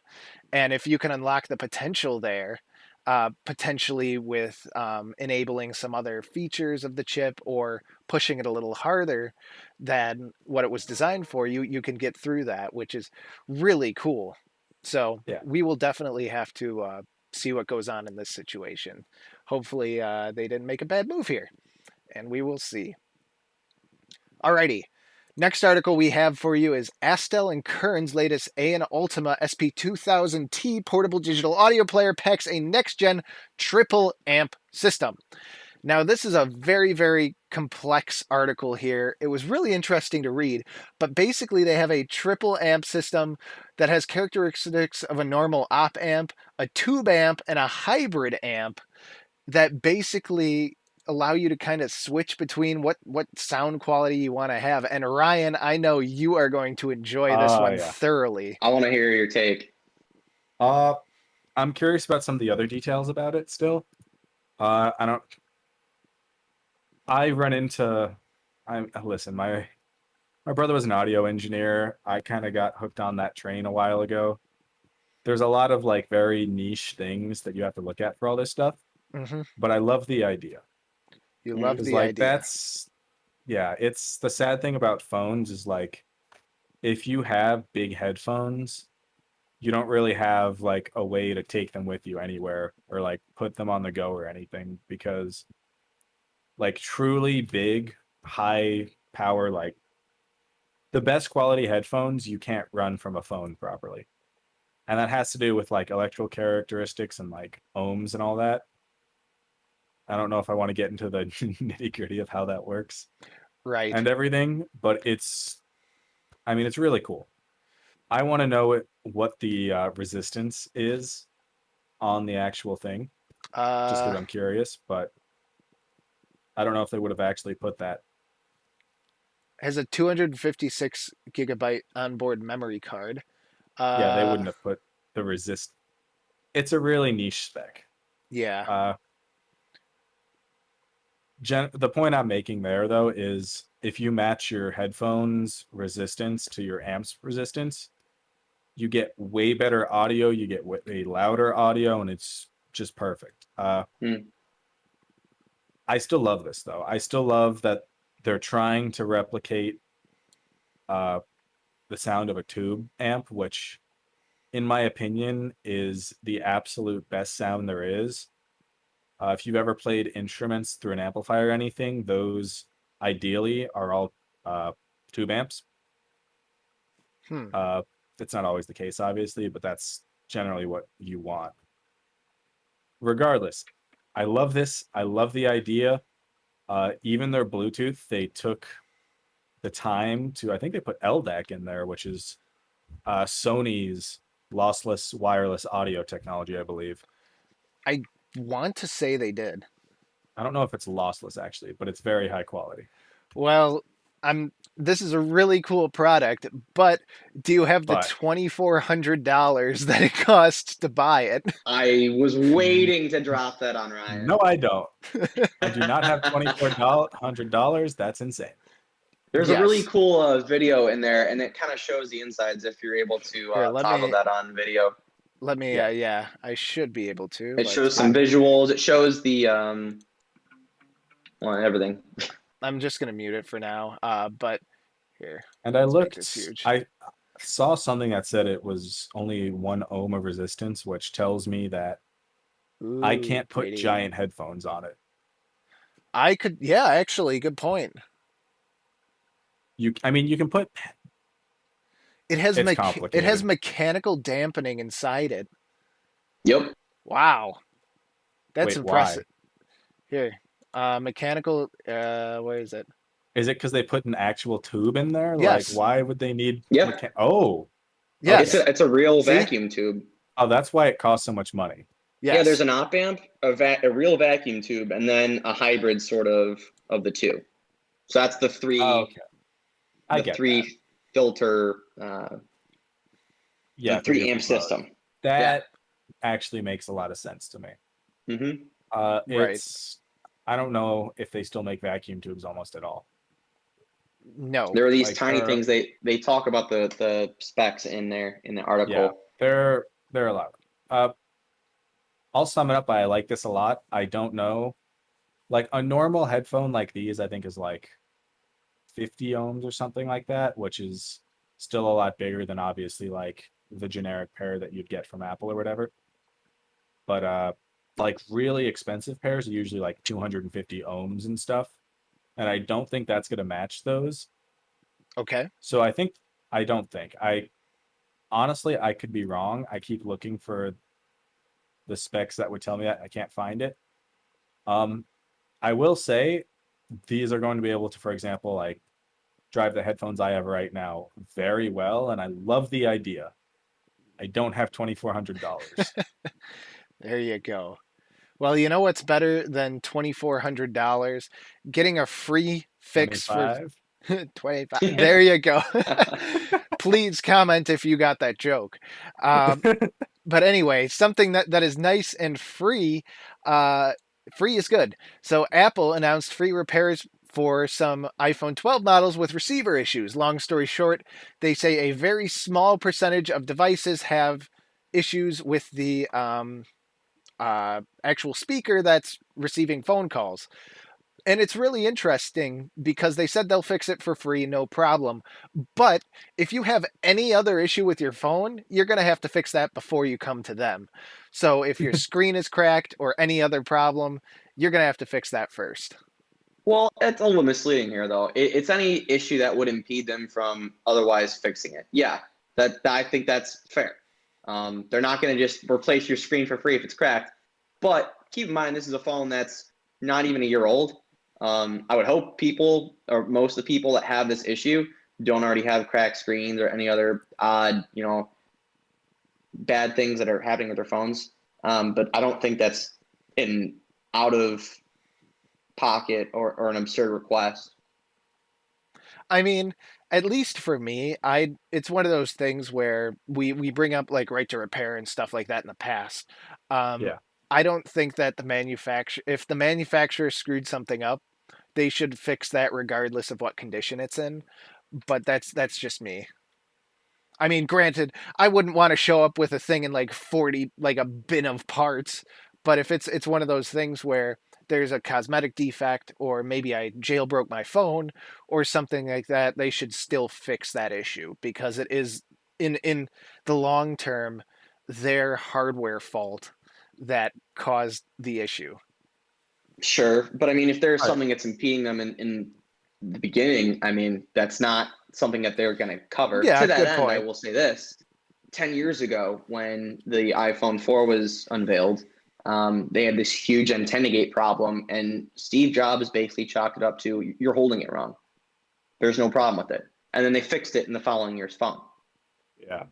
And if you can unlock the potential there, Uh, potentially with um, enabling some other features of the chip or pushing it a little harder than what it was designed for, you you can get through that, which is really cool. So yeah. we will definitely have to uh, see what goes on in this situation. Hopefully uh, they didn't make a bad move here, and we will see. Alrighty. Next article we have for you is Astel and Kern's latest A and Ultima S P two thousand T portable digital audio player packs a next-gen triple amp system. Now, this is a very, very complex article here. It was really interesting to read, but basically they have a triple amp system that has characteristics of a normal op amp, a tube amp, and a hybrid amp that basically allow you to kind of switch between what what sound quality you want to have. And Ryan, I know you are going to enjoy this uh, one yeah. thoroughly. I want to hear your take. Uh, I'm curious about some of the other details about it still. Uh, I don't... I run into... I Listen, my, my brother was an audio engineer. I kind of got hooked on that train a while ago. There's a lot of like very niche things that you have to look at for all this stuff. Mm-hmm. But I love the idea. You love the like, idea. That's, yeah, it's the sad thing about phones is like, if you have big headphones, you don't really have like a way to take them with you anywhere or like put them on the go or anything, because like truly big, high power, like the best quality headphones you can't run from a phone properly. And that has to do with like electrical characteristics and like ohms and all that. I don't know if I want to get into the nitty-gritty of how that works. Right. And everything, but it's, I mean, it's really cool. I want to know it, what the uh, resistance is on the actual thing, uh, just because I'm curious, but I don't know if they would have actually put that. Has a two hundred fifty-six gigabyte onboard memory card. Uh, yeah, they wouldn't have put the resist. It's a really niche spec. Yeah. Uh, Gen- the point I'm making there, though, is if you match your headphones resistance to your amps resistance, you get way better audio, you get way louder audio, and it's just perfect. Uh, mm. I still love this, though. I still love that they're trying to replicate uh, the sound of a tube amp, which, in my opinion, is the absolute best sound there is. Uh, if you've ever played instruments through an amplifier or anything, those ideally are all uh, tube amps. Hmm. Uh, it's not always the case, obviously, but that's generally what you want. Regardless, I love this. I love the idea. Uh, even their Bluetooth, they took the time to, I think they put L D A C in there, which is uh, Sony's lossless wireless audio technology, I believe. I want to say they did. I don't know if it's lossless actually, but it's very high quality. Well, I'm this is a really cool product, but do you have the twenty-four hundred dollars that it costs to buy it? I was waiting to drop that on Ryan. No, I don't. I do not have twenty-four hundred dollars. That's insane. There's yes. a really cool uh, video in there, and it kind of shows the insides if you're able to uh, Here, toggle me, that on video. Let me, yeah, uh, yeah I should be able to. It like, shows some visuals. It shows the, um, well, everything. I'm just going to mute it for now, uh, but here. And I looked, huge. I saw something that said it was only one ohm of resistance, which tells me that Ooh, I can't put pretty. giant headphones on it. I could, yeah, actually, good point. You, I mean, you can put. It has mecha- it has mechanical dampening inside it. Yep. Wow, that's Wait, impressive. Why? Here, uh, mechanical. Uh, where is it? Is it because they put an actual tube in there? Yes. Like, why would they need? Yeah. Mecha- oh. Yeah. Okay. It's a, it's a real See? vacuum tube. Oh, that's why it costs so much money. Yes. Yeah. There's an op amp, a va- a real vacuum tube, and then a hybrid sort of of the two. So that's the three. Oh, okay. The I get three that. filter, uh, yeah, the three amp system. That yeah. actually makes a lot of sense to me. Mm-hmm. Uh, it's, right. I don't know if they still make vacuum tubes almost at all. No, there are these like, tiny things. They they talk about the the specs in there in the article. Yeah, there there are a lot. Uh, I'll sum it up. I like this a lot. I don't know, like a normal headphone like these, I think is like fifty ohms or something like that, which is still a lot bigger than obviously like the generic pair that you'd get from Apple or whatever. But uh, like really expensive pairs are usually like two hundred fifty ohms and stuff. And I don't think that's going to match those. Okay. So I think, I don't think I honestly, I could be wrong. I keep looking for the specs that would tell me that. I can't find it. Um, I will say, these are going to be able to, for example, like drive the headphones I have right now very well. And I love the idea. I don't have twenty-four hundred dollars. There you go. Well, you know what's better than twenty-four hundred dollars? Getting a free fix twenty-five. for twenty-five. There you go. Please comment if you got that joke. Um, but anyway, something that, that is nice and free, uh, free is good. So Apple announced free repairs for some iPhone twelve models with receiver issues. Long story short, they say a very small percentage of devices have issues with the um, uh, actual speaker that's receiving phone calls. And it's really interesting because they said they'll fix it for free, no problem. But if you have any other issue with your phone, you're going to have to fix that before you come to them. So if your screen is cracked or any other problem, you're going to have to fix that first. Well, that's a little misleading here, though. It's any issue that would impede them from otherwise fixing it. Yeah, that I think that's fair. Um, they're not going to just replace your screen for free if it's cracked. But keep in mind, this is a phone that's not even a year old. Um, I would hope people, or most of the people that have this issue, don't already have cracked screens or any other odd, you know, bad things that are happening with their phones. Um, but I don't think that's an out of pocket or, or an absurd request. I mean, at least for me, I it's one of those things where we, we bring up like right to repair and stuff like that in the past. Um, yeah. I don't think that the manufacturer, if the manufacturer screwed something up, they should fix that regardless of what condition it's in. But that's that's just me. I mean, granted, I wouldn't want to show up with a thing in like forty, like a bin of parts. But if it's it's one of those things where there's a cosmetic defect, or maybe I jailbroke my phone or something like that, they should still fix that issue, because it is in in the long term their hardware fault that caused the issue. Sure, but I mean, if there's something that's impeding them in, in the beginning, I mean, that's not something that they're going to cover. Yeah, to that end, point. I will say this. Ten years ago, when the iPhone four was unveiled, um, they had this huge antenna gate problem, and Steve Jobs basically chalked it up to, you're holding it wrong. There's no problem with it. And then they fixed it in the following year's phone. Yeah.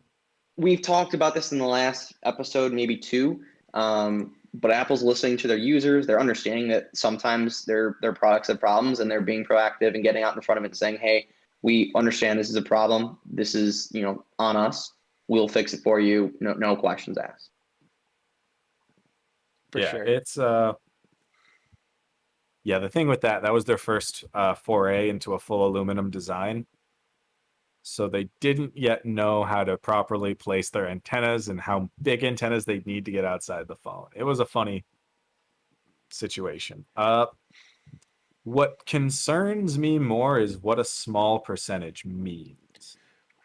We've talked about this in the last episode, maybe two, Um, but Apple's listening to their users. They're understanding that sometimes their their products have problems, and they're being proactive and getting out in front of it and saying, hey, we understand this is a problem. This is, you know, on us. We'll fix it for you. No, no questions asked. For yeah, sure. It's uh, yeah, the thing with that, that was their first uh, foray into a full aluminum design. So they didn't yet know how to properly place their antennas and how big antennas they need to get outside the phone. It was a funny situation. Uh, what concerns me more is what a small percentage means.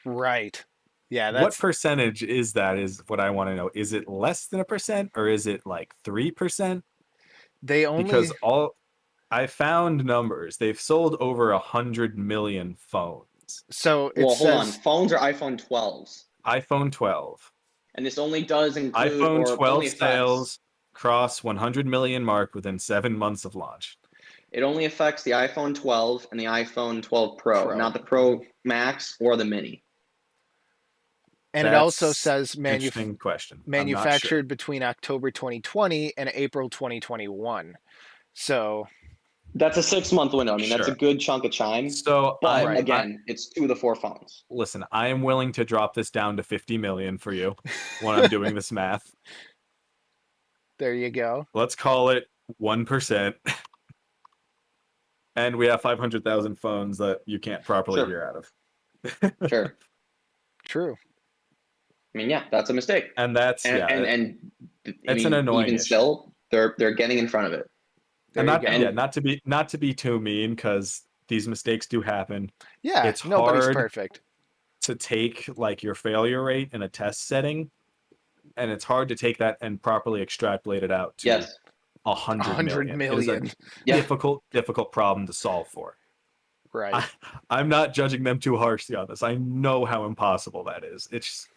Right. Yeah. That's... What percentage is that is what I want to know. Is it less than a percent or is it like three percent? They only... Because all I found numbers, they've sold over a hundred million phones. So it well, says, hold on. Phones are iPhone twelves. iPhone twelve. And this only does include iPhone twelve sales cross one hundred million mark within seven months of launch. It only affects the iPhone twelve and the iPhone twelve Pro, Pro. Not the Pro Max or the Mini. And That's it also says manuf- question. manufactured sure. between October twenty twenty and April twenty twenty-one. So... That's a six-month window. I mean, sure. That's a good chunk of time. So, but right, again, I, it's two of the four phones. Listen, I am willing to drop this down to fifty million for you when I'm doing this math. There you go. Let's call it one percent. And we have five hundred thousand phones that you can't properly sure. hear out of. Sure. True. I mean, yeah, that's a mistake. And that's... And, yeah, and, and, and it's mean, an annoying Even issue. Still, they're, they're getting in front of it. And not, yeah, not to be not to be too mean, because these mistakes do happen. Yeah, it's nobody's hard perfect. To take like your failure rate in a test setting, and it's hard to take that and properly extrapolate it out to yes. one hundred million. one hundred million. It's a yeah. difficult, difficult problem to solve for. Right. I, I'm not judging them too harshly on this. I know how impossible that is. It's,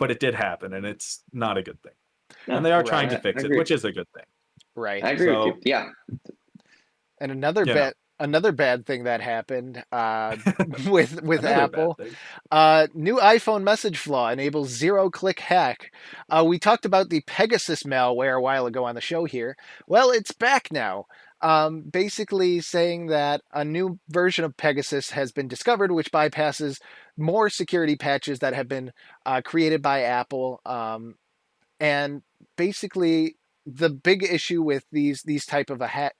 but it did happen, and it's not a good thing. No, and they are right. trying to fix it, which is a good thing. Right. I agree so, with you. Yeah. And another yeah. bad another bad thing that happened uh, with with Apple, uh, new iPhone message flaw enables zero-click hack. Uh, we talked about the Pegasus malware a while ago on the show here. Well, it's back now. Um, basically saying that a new version of Pegasus has been discovered, which bypasses more security patches that have been uh, created by Apple. Um, and basically... The big issue with these these type of a hack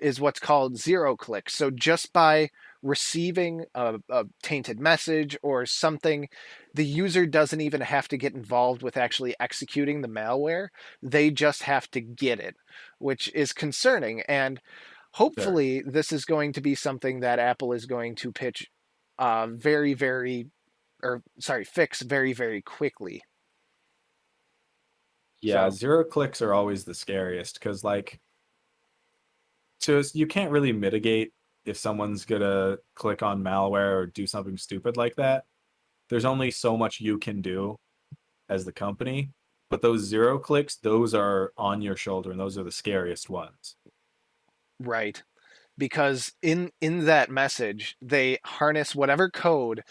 is what's called zero click. So just by receiving a, a tainted message or something, the user doesn't even have to get involved with actually executing the malware. They just have to get it, which is concerning. And hopefully sure. this is going to be something that Apple is going to pitch uh, very, very, or sorry, fix very, very quickly. Yeah, so. Zero clicks are always the scariest because, like, so you can't really mitigate if someone's going to click on malware or do something stupid like that. There's only so much you can do as the company. But those zero clicks, those are on your shoulder, and those are the scariest ones. Right. Because in, in that message, they harness whatever code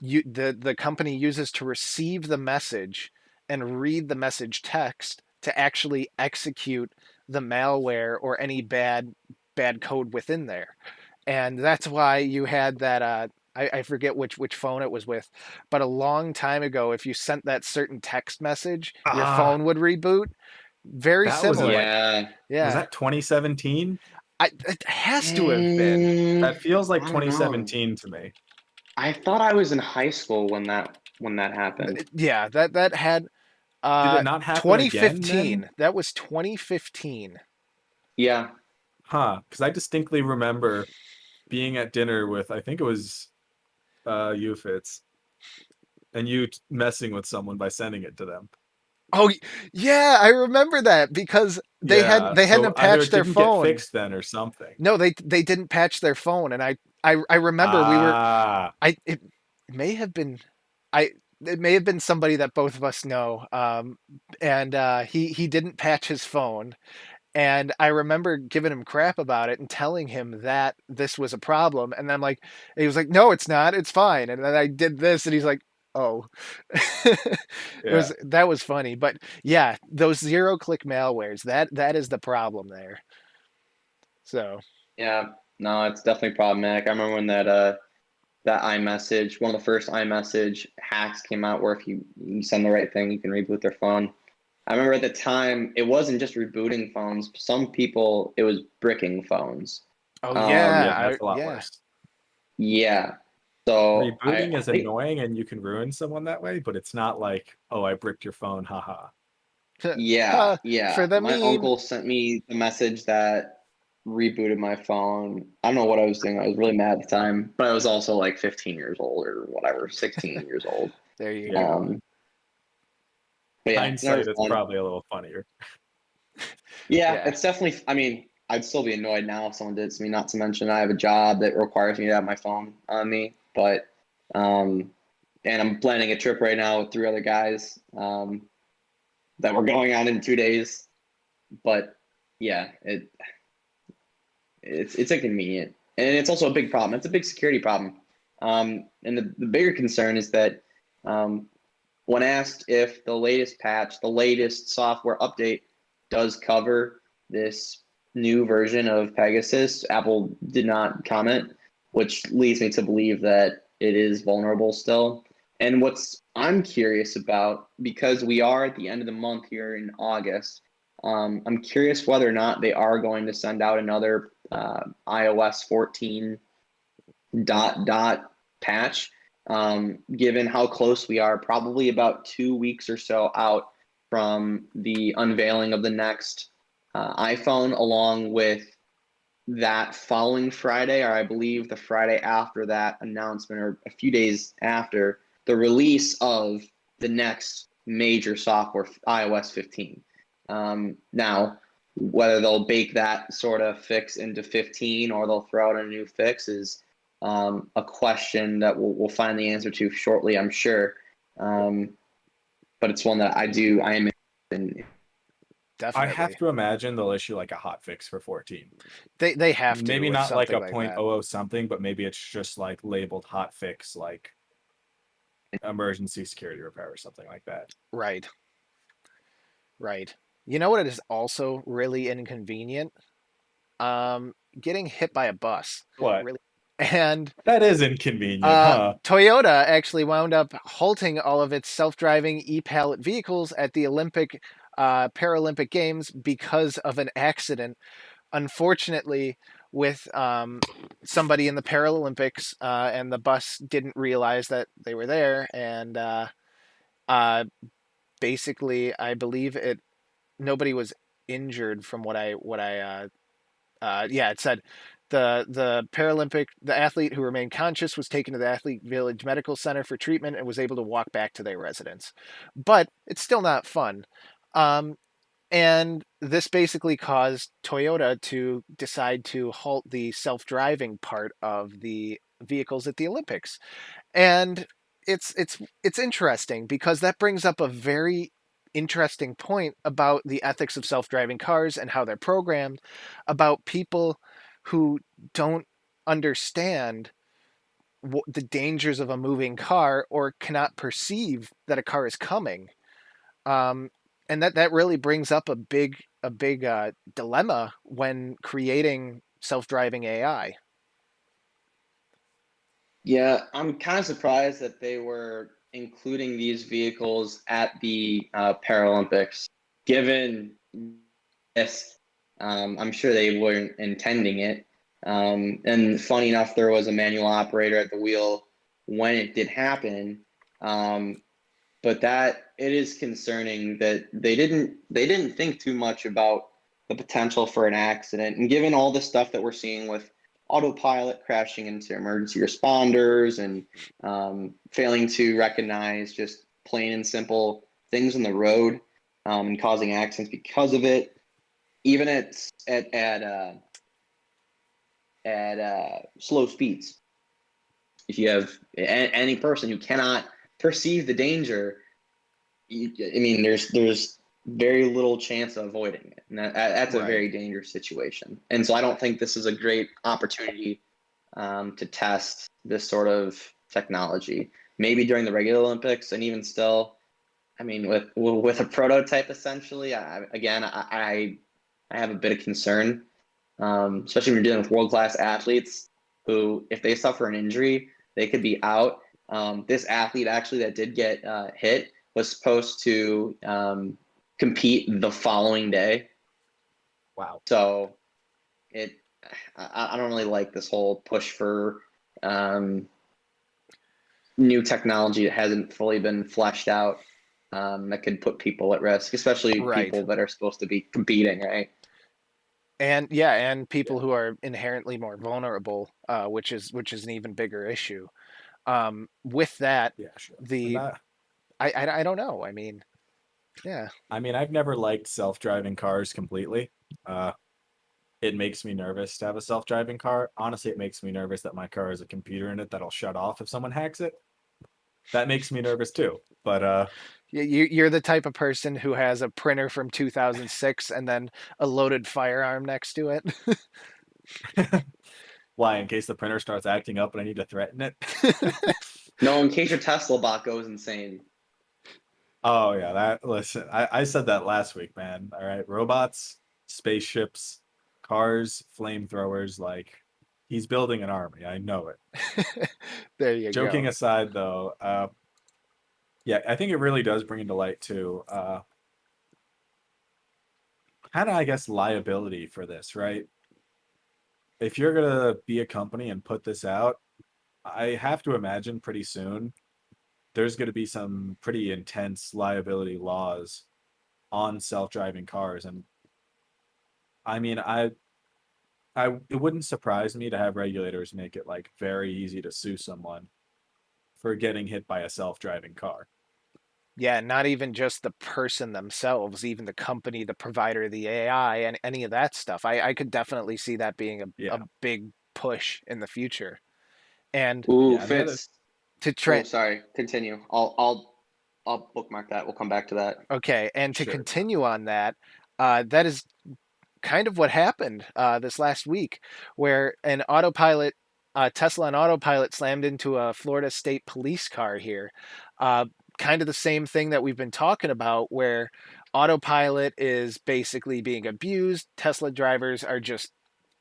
you the, the company uses to receive the message and read the message text to actually execute the malware or any bad bad code within there. And that's why you had that, uh, I, I forget which, which phone it was with, but a long time ago, if you sent that certain text message, uh, your phone would reboot. Very similar. Was, yeah. yeah. Was that twenty seventeen? I, it has to have been. That feels like twenty seventeen know. to me. I thought I was in high school when that when that happened. Yeah, that that had uh Did it not happen twenty fifteen. Again, that was twenty fifteen. Yeah. Huh, cuz I distinctly remember being at dinner with I think it was uh you, Fitz, and you t- messing with someone by sending it to them. Oh, yeah, I remember that because they yeah, had they hadn't so patched their phone. Get fixed then or something. No, they they didn't patch their phone and I I, I remember ah. we were I it may have been I it may have been somebody that both of us know, um, and uh, he he didn't patch his phone, and I remember giving him crap about it and telling him that this was a problem, and then I'm like, and he was like, no, it's not, it's fine, and then I did this, and he's like, oh, yeah. It was, that was funny. But yeah, those zero click malwares, that, that is the problem there. So, yeah, no, it's definitely problematic. I remember when that, uh, that iMessage, one of the first iMessage hacks came out, where if you, you send the right thing, you can reboot their phone. I remember at the time, it wasn't just rebooting phones. Some people, it was bricking phones. Oh, um, yeah. Yeah, that's a lot yeah. worse. Yeah. So rebooting I, is I, annoying, and you can ruin someone that way, but it's not like, oh, I bricked your phone, haha. Yeah, uh, yeah. For the my meme. Uncle sent me the message that rebooted my phone. I don't know what I was doing. I was really mad at the time, but I was also like fifteen years old or whatever, sixteen years old. There you go. Um, Yeah, hindsight, it's probably a little funnier. yeah, yeah, it's definitely, I mean, I'd still be annoyed now if someone did it to me, not to mention I have a job that requires me to have my phone on me. But, um, and I'm planning a trip right now with three other guys um, that we're going on in two days. But yeah, it it's, it's inconvenient. And it's also a big problem. It's a big security problem. Um, and the, the bigger concern is that, um, when asked if the latest patch, the latest software update does cover this new version of Pegasus, Apple did not comment, which leads me to believe that it is vulnerable still. And what's I'm curious about, because we are at the end of the month here in August, um, I'm curious whether or not they are going to send out another uh, iOS fourteen dot dot patch. Um, given how close we are, probably about two weeks or so out from the unveiling of the next uh, iPhone, along with that following Friday, or I believe the Friday after that announcement, or a few days after, the release of the next major software, iOS fifteen. Um, now, whether they'll bake that sort of fix into fifteen or they'll throw out a new fix is Um, a question that we'll, we'll find the answer to shortly, I'm sure. Um, but it's one that I do, I am interested in. Definitely. I have to imagine they'll issue like a hot fix for fourteen. They they have to. Maybe not like a like point zero zero something, but maybe it's just like labeled hot fix, like emergency security repair or something like that. Right. Right. You know what? It is also really inconvenient. Um, getting hit by a bus. What? Really. And that is inconvenient. Uh, huh? Toyota actually wound up halting all of its self-driving e-pallet vehicles at the Olympic uh, Paralympic Games because of an accident. Unfortunately, with um, somebody in the Paralympics, uh, and the bus didn't realize that they were there. And uh, uh, basically, I believe it. Nobody was injured, from what I what I. Uh, uh, yeah, it said. The the Paralympic, the athlete who remained conscious was taken to the Athlete Village Medical Center for treatment and was able to walk back to their residence. But it's still not fun. Um, and this basically caused Toyota to decide to halt the self-driving part of the vehicles at the Olympics. And it's it's it's interesting, because that brings up a very interesting point about the ethics of self-driving cars and how they're programmed, about people who don't understand what the dangers of a moving car, or cannot perceive that a car is coming. Um, and that, that really brings up a big, a big uh, dilemma when creating self-driving A I. Yeah, I'm kind of surprised that they were including these vehicles at the uh, Paralympics, given this. Um, I'm sure they weren't intending it. Um, and funny enough, there was a manual operator at the wheel when it did happen. Um, but that it is concerning that they didn't they didn't think too much about the potential for an accident. And given all the stuff that we're seeing with autopilot crashing into emergency responders and um, failing to recognize just plain and simple things on the road, um, and causing accidents because of it. Even at at at uh, at uh, slow speeds, if you have a, any person who cannot perceive the danger, you, I mean, there's there's very little chance of avoiding it, and that, that's right. A very dangerous situation. And so, I don't think this is a great opportunity um, to test this sort of technology. maybe during the regular Olympics, and even still, I mean, with with a prototype essentially. I, again, I I have a bit of concern, um, especially when you're dealing with world-class athletes who, if they suffer an injury, they could be out. Um, this athlete actually that did get uh, hit was supposed to um, compete the following day. Wow. So, it I, I don't really like this whole push for um, new technology that hasn't fully been fleshed out. Um, that could put people at risk, especially right. people that are supposed to be competing, right? And yeah, and people who are inherently more vulnerable, uh, which is which is an even bigger issue. Um, with that, yeah, sure. the I, I I don't know. I mean, yeah. I mean, I've never liked self-driving cars completely. Uh, it makes me nervous to have a self-driving car. Honestly, it makes me nervous that my car has a computer in it that'll shut off if someone hacks it. That makes me nervous too. But uh, you, you're the type of person who has a printer from two thousand six and then a loaded firearm next to it. Why? In case the printer starts acting up and I need to threaten it? No, in case your Tesla bot goes insane. Oh, yeah. That Listen, I, I said that last week, man. All right. Robots, spaceships, cars, flamethrowers, like... He's building an army. I know it. There you Joking go. Joking aside, though, uh, yeah, I think it really does bring into light, too, uh, kind of, I guess, liability for this, right? If you're going to be a company and put this out, I have to imagine pretty soon there's going to be some pretty intense liability laws on self-driving cars. And, I mean, I... I, it wouldn't surprise me to have regulators make it like very easy to sue someone for getting hit by a self-driving car. Yeah, not even just the person themselves, even the company, the provider, the A I, and any of that stuff. I, I could definitely see that being a, yeah. a big push in the future. And Ooh, yeah, Fitz. to tra- oh, sorry, continue. I'll I'll I'll bookmark that. We'll come back to that. Okay, and to sure. continue on that, uh, that is. kind of what happened uh, this last week, where an autopilot, uh, Tesla and autopilot slammed into a Florida state police car here. Uh, kind of the same thing that we've been talking about, where autopilot is basically being abused. Tesla drivers are just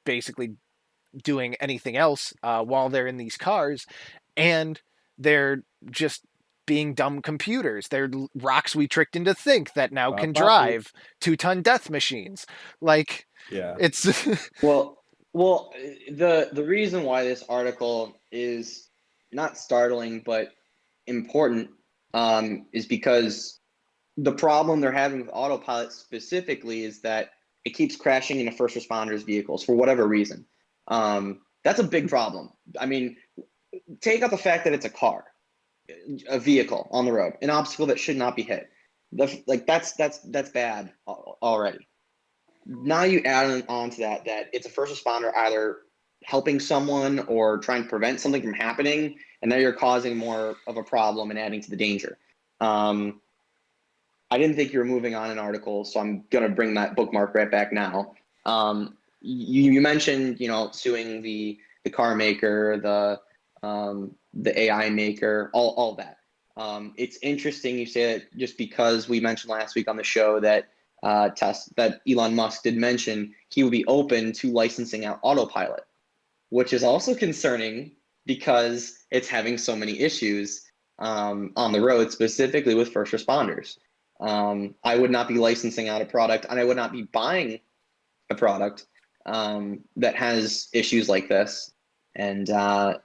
basically doing anything else uh, while they're in these cars, and they're just being dumb computers. They're rocks we tricked into think that now can drive two-ton death machines. Like, yeah, it's well, well, the the reason why this article is not startling but important um, is because the problem they're having with autopilot specifically is that it keeps crashing into first responders' vehicles for whatever reason. Um, that's a big problem. I mean, take out the fact that it's a car. A vehicle on the road, an obstacle that should not be hit. The, like that's that's that's bad already. Now you add on to that that it's a first responder either helping someone or trying to prevent something from happening, and now you're causing more of a problem and adding to the danger. Um, I didn't think you were moving on an article, so I'm gonna bring that bookmark right back now. Um, you, you mentioned you know suing the the car maker, the um, the A I maker, all, all that. Um, it's interesting you say that just because we mentioned last week on the show that uh, Tesla, that Elon Musk did mention he would be open to licensing out autopilot, which is also concerning because it's having so many issues um, on the road, specifically with first responders. Um, I would not be licensing out a product, and I would not be buying a product um, that has issues like this. And uh,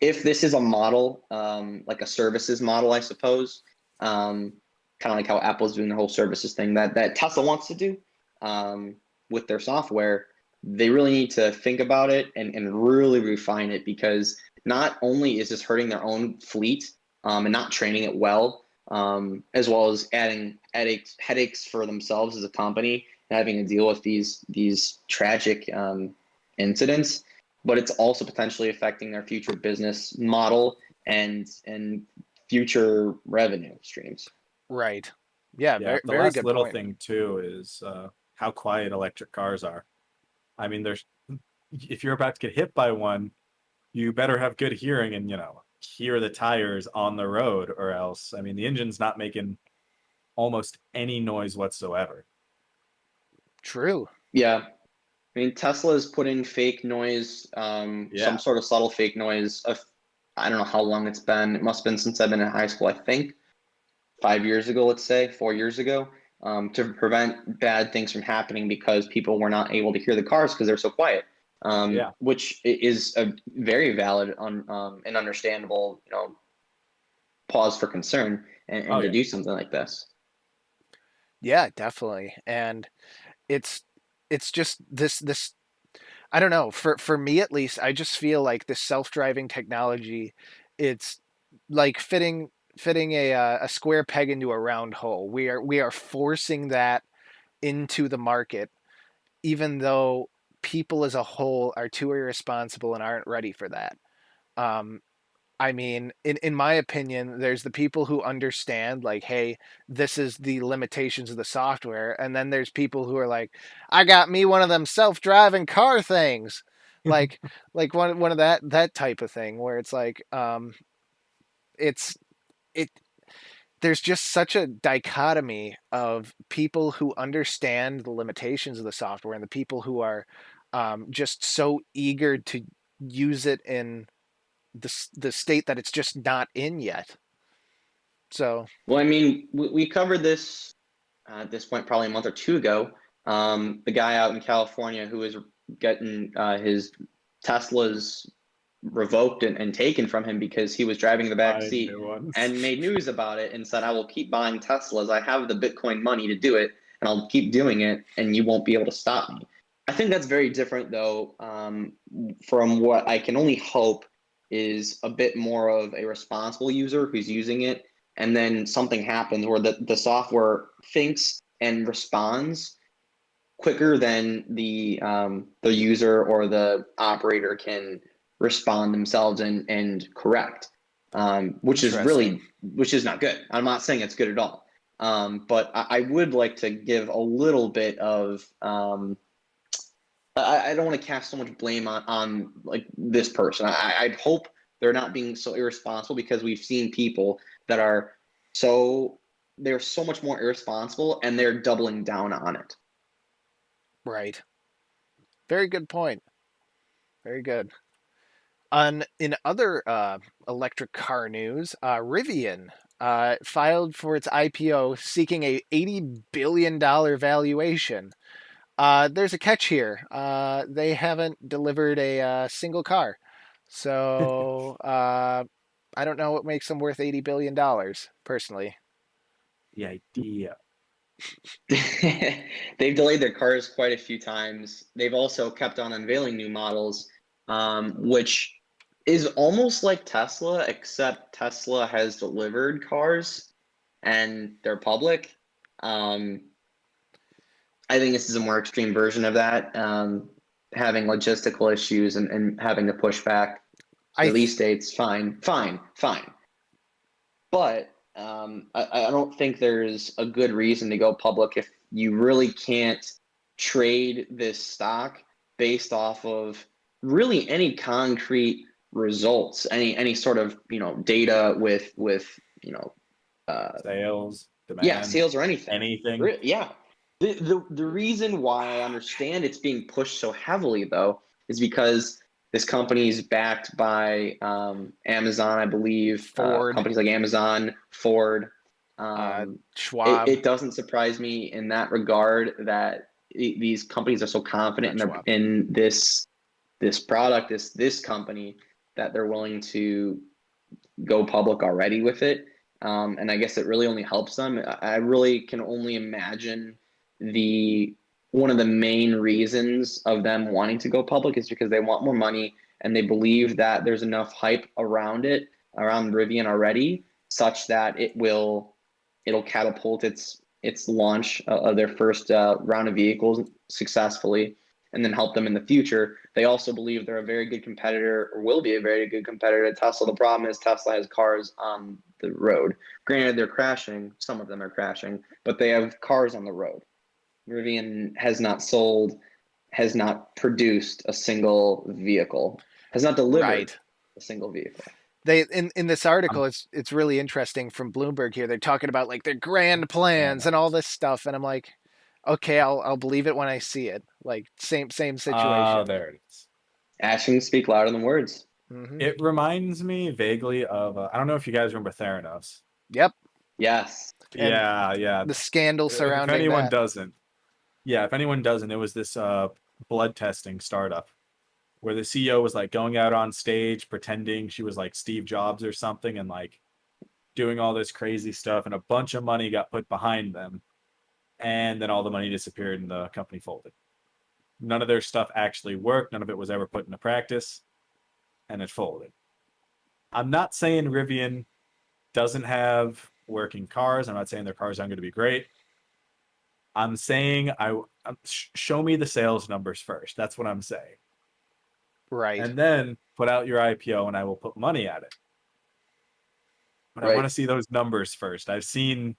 if this is a model, um, like a services model, I suppose, um, kind of like how Apple's doing the whole services thing that, that Tesla wants to do um, with their software, they really need to think about it and, and really refine it, because not only is this hurting their own fleet um, and not training it well, um, as well as adding headaches, headaches for themselves as a company and having to deal with these, these tragic um, incidents, but it's also potentially affecting their future business model and and future revenue streams. Right. Yeah, yeah very, the very last good little point. thing, too, is uh, how quiet electric cars are. I mean, there's if you're about to get hit by one, you better have good hearing and, you know, hear the tires on the road, or else, I mean, the engine's not making almost any noise whatsoever. True. Yeah. I mean, Tesla's put in fake noise, um, yeah. some sort of subtle fake noise. Of, I don't know how long it's been. It must have been since I've been in high school, I think. Five years ago, let's say, four years ago, um, to prevent bad things from happening because people were not able to hear the cars because they're so quiet. Um, yeah. Which is a very valid un, um, and understandable, you know, pause for concern and, and oh, to yeah. do something like this. Yeah, definitely. And it's it's just this this I don't know, for for me at least, I just feel like this self-driving technology, it's like fitting fitting a a square peg into a round hole. We are we are forcing that into the market, even though people as a whole are too irresponsible and aren't ready for that. Um, I mean, in, in my opinion, there's the people who understand, like, hey, this is the limitations of the software. And then there's people who are like, I got me one of them self-driving car things. Like, like one, one of that, that type of thing where it's like, um, it's, it, there's just such a dichotomy of people who understand the limitations of the software and the people who are um, just so eager to use it in the, the state that it's just not in yet. So, well, I mean, we, we covered this uh, at this point, probably a month or two ago, um, the guy out in California who was getting uh, his Tesla's revoked and, and taken from him because he was driving the back seat and made news about it and said, I will keep buying Teslas. I have the Bitcoin money to do it and I'll keep doing it and you won't be able to stop me. I think that's very different though, um, from what I can only hope is a bit more of a responsible user who's using it. And then something happens where the, the software thinks and responds quicker than the, um, the user or the operator can respond themselves and and correct, um, which is really which is not good. I'm not saying it's good at all, um, but I, I would like to give a little bit of um, I, I don't want to cast so much blame on on like this person. I, I'd hope they're not being so irresponsible because we've seen people that are so they're so much more irresponsible and they're doubling down on it. Right. Very good point. Very good. On, in other uh, electric car news, uh, Rivian uh, filed for its I P O seeking a eighty billion dollars valuation. Uh, there's a catch here. Uh, they haven't delivered a uh, single car. So uh, I don't know what makes them worth eighty billion dollars, personally. The idea. They've delayed their cars quite a few times. They've also kept on unveiling new models, um, which is almost like Tesla, except Tesla has delivered cars and they're public. Um, I think this is a more extreme version of that, um, having logistical issues and, and having to push back release dates. Fine, fine, fine. But um, I, I don't think there's a good reason to go public if you really can't trade this stock based off of really any concrete results, any any sort of, you know, data with with you know uh sales, demand, yeah sales or anything anything Re yeah the, the the reason why I understand it's being pushed so heavily though is because this company is backed by um Amazon, I believe, Ford, uh, companies like Amazon, Ford, um uh, Schwab. It, it doesn't surprise me in that regard that it, these companies are so confident in, in this this product, this this company, that they're willing to go public already with it. Um, and I guess it really only helps them. I really can only imagine the one of the main reasons of them wanting to go public is because they want more money and they believe that there's enough hype around it, around Rivian already, such that it will it'll catapult its its launch of their first uh, round of vehicles successfully, and then help them in the future. They also believe they're a very good competitor, or will be a very good competitor to Tesla. The problem is Tesla has cars on the road. Granted, they're crashing. Some of them are crashing, but they have cars on the road. Rivian has not sold, has not produced a single vehicle, has not delivered right. a single vehicle. They in, in this article, it's it's really interesting from Bloomberg here. They're talking about like their grand plans and all this stuff, and I'm like, okay, I'll I'll believe it when I see it. Like same same situation. Oh, there it is. Actions speak louder than words. Mm-hmm. It reminds me vaguely of uh, I don't know if you guys remember Theranos. Yep. Yes. And yeah, yeah. The scandal surrounding. If anyone that. doesn't, yeah, if anyone doesn't, it was this uh, blood testing startup where the C E O was like going out on stage pretending she was like Steve Jobs or something and like doing all this crazy stuff, and a bunch of money got put behind them, and then all the money disappeared and the company folded. None of their stuff actually worked. None of it was ever put into practice, and it folded. I'm not saying Rivian doesn't have working cars. I'm not saying their cars aren't going to be great. I'm saying I I'm, sh- show me the sales numbers first. That's what I'm saying. Right. And then put out your I P O and I will put money at it. But right. I want to see those numbers first. I've seen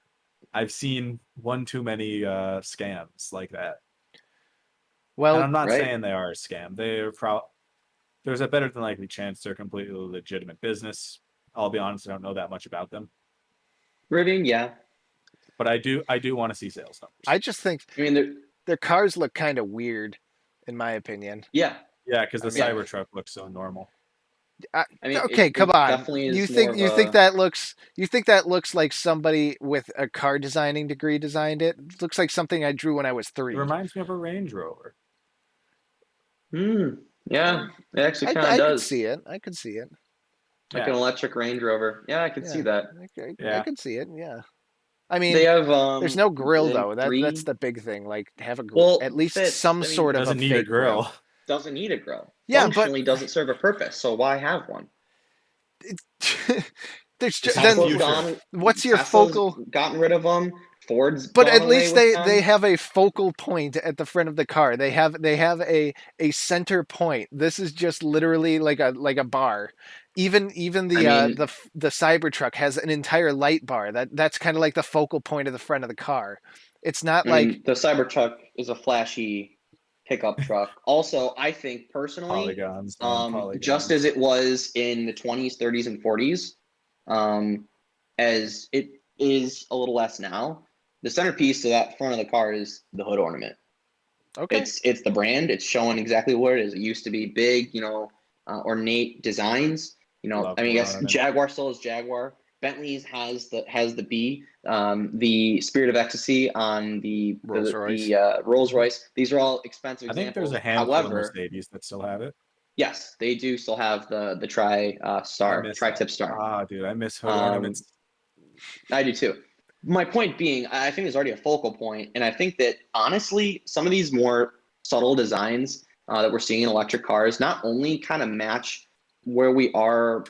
I've seen one too many uh, scams like that. Well, and I'm not right. saying they are a scam. They're pro- there's a better than likely chance they're a completely legitimate business. I'll be honest, I don't know that much about them. Rivian, yeah. But I do I do want to see sales numbers. I just think I mean, their cars look kind of weird, in my opinion. Yeah. Yeah, because the I mean, Cybertruck looks so normal. I, I mean, okay, it, come it on. You think you a... think that looks you think that looks like somebody with a car designing degree designed it? It looks like something I drew when I was three. It reminds me of a Range Rover. Hmm. Yeah, it actually kind of does. I could see it. I could see it. Like yeah. an electric Range Rover. Yeah, I can yeah. see that. I, I, yeah. I can see it. Yeah. I mean, they have, um, there's no grill though. That, that's the big thing. Like, have a grill. Well, at least fits. some I mean, sort of a fake grill. grill. Doesn't need a grill. Yeah, functionally but, doesn't serve a purpose. So why have one? It, there's just then, gone, what's your Tesla's focal? Gotten rid of them. Ford's. But at least they, they have a focal point at the front of the car. They have they have a a center point. This is just literally like a like a bar. Even even the I mean, uh, the the Cybertruck has an entire light bar. That that's kind of like the focal point of the front of the car. It's not I mean, like the Cybertruck is a flashy pickup truck. Also, I think personally, polygons, man, um, polygons. just as it was in the twenties, thirties, and forties, um, as it is a little less now, the centerpiece of that front of the car is the hood ornament. Okay. It's it's the brand. It's showing exactly what it is. It used to be big, you know, uh, ornate designs. You know, Love I mean, I guess ornament. Jaguar still is Jaguar. Bentley's has the has the B, um, the Spirit of Ecstasy on the Rolls the, Royce. The uh, Rolls Royce. These are all expensive examples. I think there's a handful of Mercedes that still have it. Yes, they do still have the the tri uh, star tri tip star. Ah, dude, I miss hood um, ornaments. I do too. My point being, I think there's already a focal point, and I think that honestly, some of these more subtle designs uh, that we're seeing in electric cars not only kind of match where we are.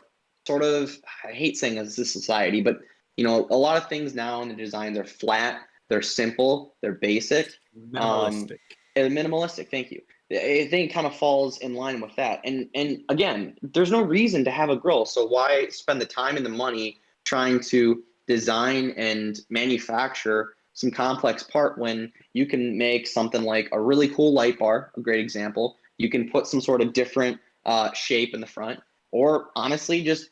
Sort of, I hate saying this is society, but you know, a lot of things now in the designs are flat, they're simple, they're basic, minimalistic. Um, and minimalistic. Thank you. I think it kind of falls in line with that. And and again, there's no reason to have a grill, so why spend the time and the money trying to design and manufacture some complex part when you can make something like a really cool light bar, a great example. You can put some sort of different uh, shape in the front, or honestly, just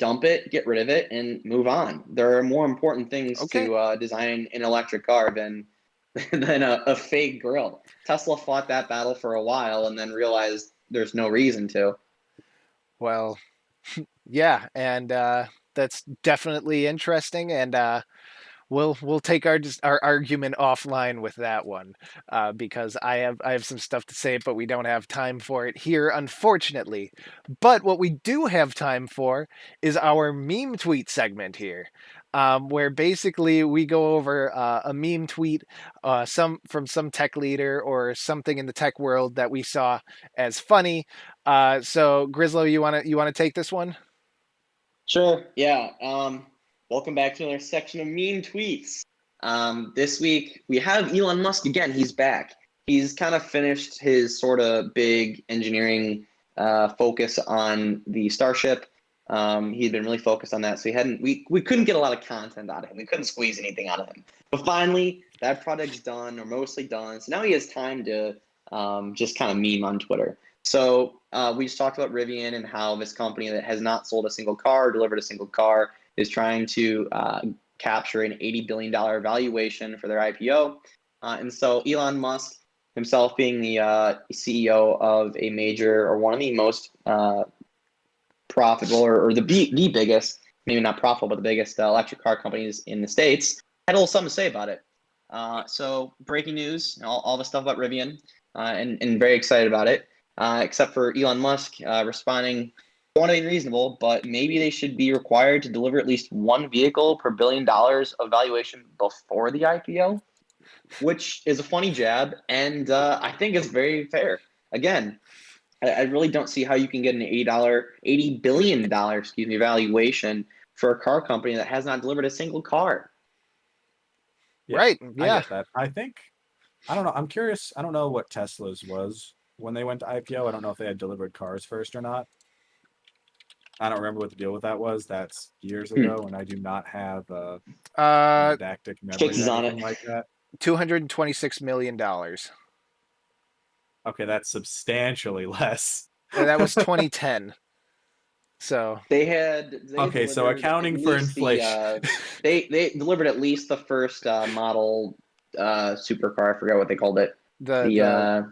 dump it, get rid of it, and move on. There are more important things okay. to uh, design an electric car than than a, a fake grill. Tesla fought that battle for a while and then realized there's no reason to. Well, yeah, and uh, that's definitely interesting, and uh, we'll we'll take our our argument offline with that one uh, because I have I have some stuff to say, but we don't have time for it here, unfortunately. But what we do have time for is our meme tweet segment here, um, where basically we go over uh, a meme tweet uh, some from some tech leader or something in the tech world that we saw as funny. Uh, so Grislow, you wanna you wanna take this one? Sure. Yeah. Um... Welcome back to another section of meme tweets. Um, this week, we have Elon Musk again. He's back. He's kind of finished his sort of big engineering uh, focus on the Starship. Um, he'd been really focused on that, so he hadn't. We, we couldn't get a lot of content out of him. We couldn't squeeze anything out of him. But finally, that project's done, or mostly done, so now he has time to um, just kind of meme on Twitter. So uh, we just talked about Rivian and how this company that has not sold a single car, or delivered a single car, is trying to uh, capture an eighty billion dollars valuation for their I P O. Uh, and so Elon Musk himself, being the uh, C E O of a major, or one of the most uh, profitable, or, or the, b- the biggest, maybe not profitable, but the biggest uh, electric car companies in the States, had a little something to say about it. Uh, so breaking news, all, all the stuff about Rivian, uh, and, and very excited about it, uh, except for Elon Musk uh, responding, I want to be reasonable, but maybe they should be required to deliver at least one vehicle per billion dollars of valuation before the I P O, which is a funny jab, and uh, I think it's very fair. Again, I, I really don't see how you can get an eighty dollar, eighty billion dollars, excuse me, valuation for a car company that has not delivered a single car. Yeah, right. Yeah. I, I think, I don't know. I'm curious. I don't know what Tesla's was when they went to I P O. I don't know if they had delivered cars first or not. I don't remember what the deal with that was. That's years ago, and I do not have a uh, didactic memory on it like that. two hundred twenty-six million dollars. Okay, that's substantially less. Yeah, that was twenty ten. So they had they okay. So accounting for inflation, the, uh, they they delivered at least the first uh, model uh, supercar. I forget what they called it. The, the, the uh,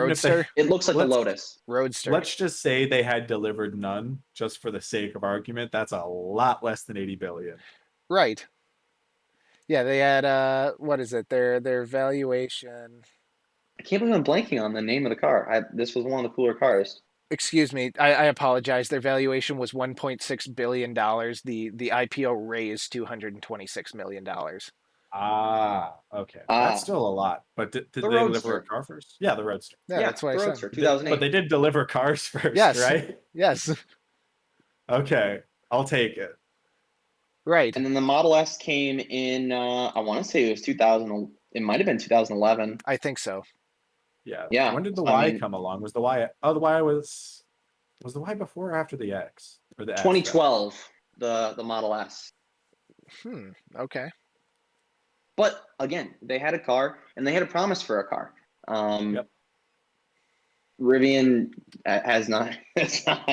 Roadster. They, it looks like the Lotus Roadster. Let's just say they had delivered none, just for the sake of argument. That's a lot less than eighty billion. Right. Yeah, they had uh, what is it? Their their valuation. I can't believe I'm blanking on the name of the car. I, this was one of the cooler cars. Excuse me, I, I apologize. Their valuation was one point six billion dollars. The the I P O raised two hundred twenty-six million dollars. Ah, okay. Ah. That's still a lot. But did, did the they Roadster. deliver a car first? Yeah, the Roadster. Yeah, yeah that's why I said. Roadster, two thousand eight. But they did deliver cars first, yes. right? Yes. Okay, I'll take it. Right. And then the Model S came in, uh, I want to say it was two thousand. It might have been two thousand eleven. I think so. Yeah. yeah. When did the Y I mean, come along? Was the Y? Oh, the Y was, was the Y before or after the X? Or the twenty twelve, X, the the Model S. Hmm. Okay. But again, they had a car, and they had a promise for a car. Um, yep. Rivian has not has not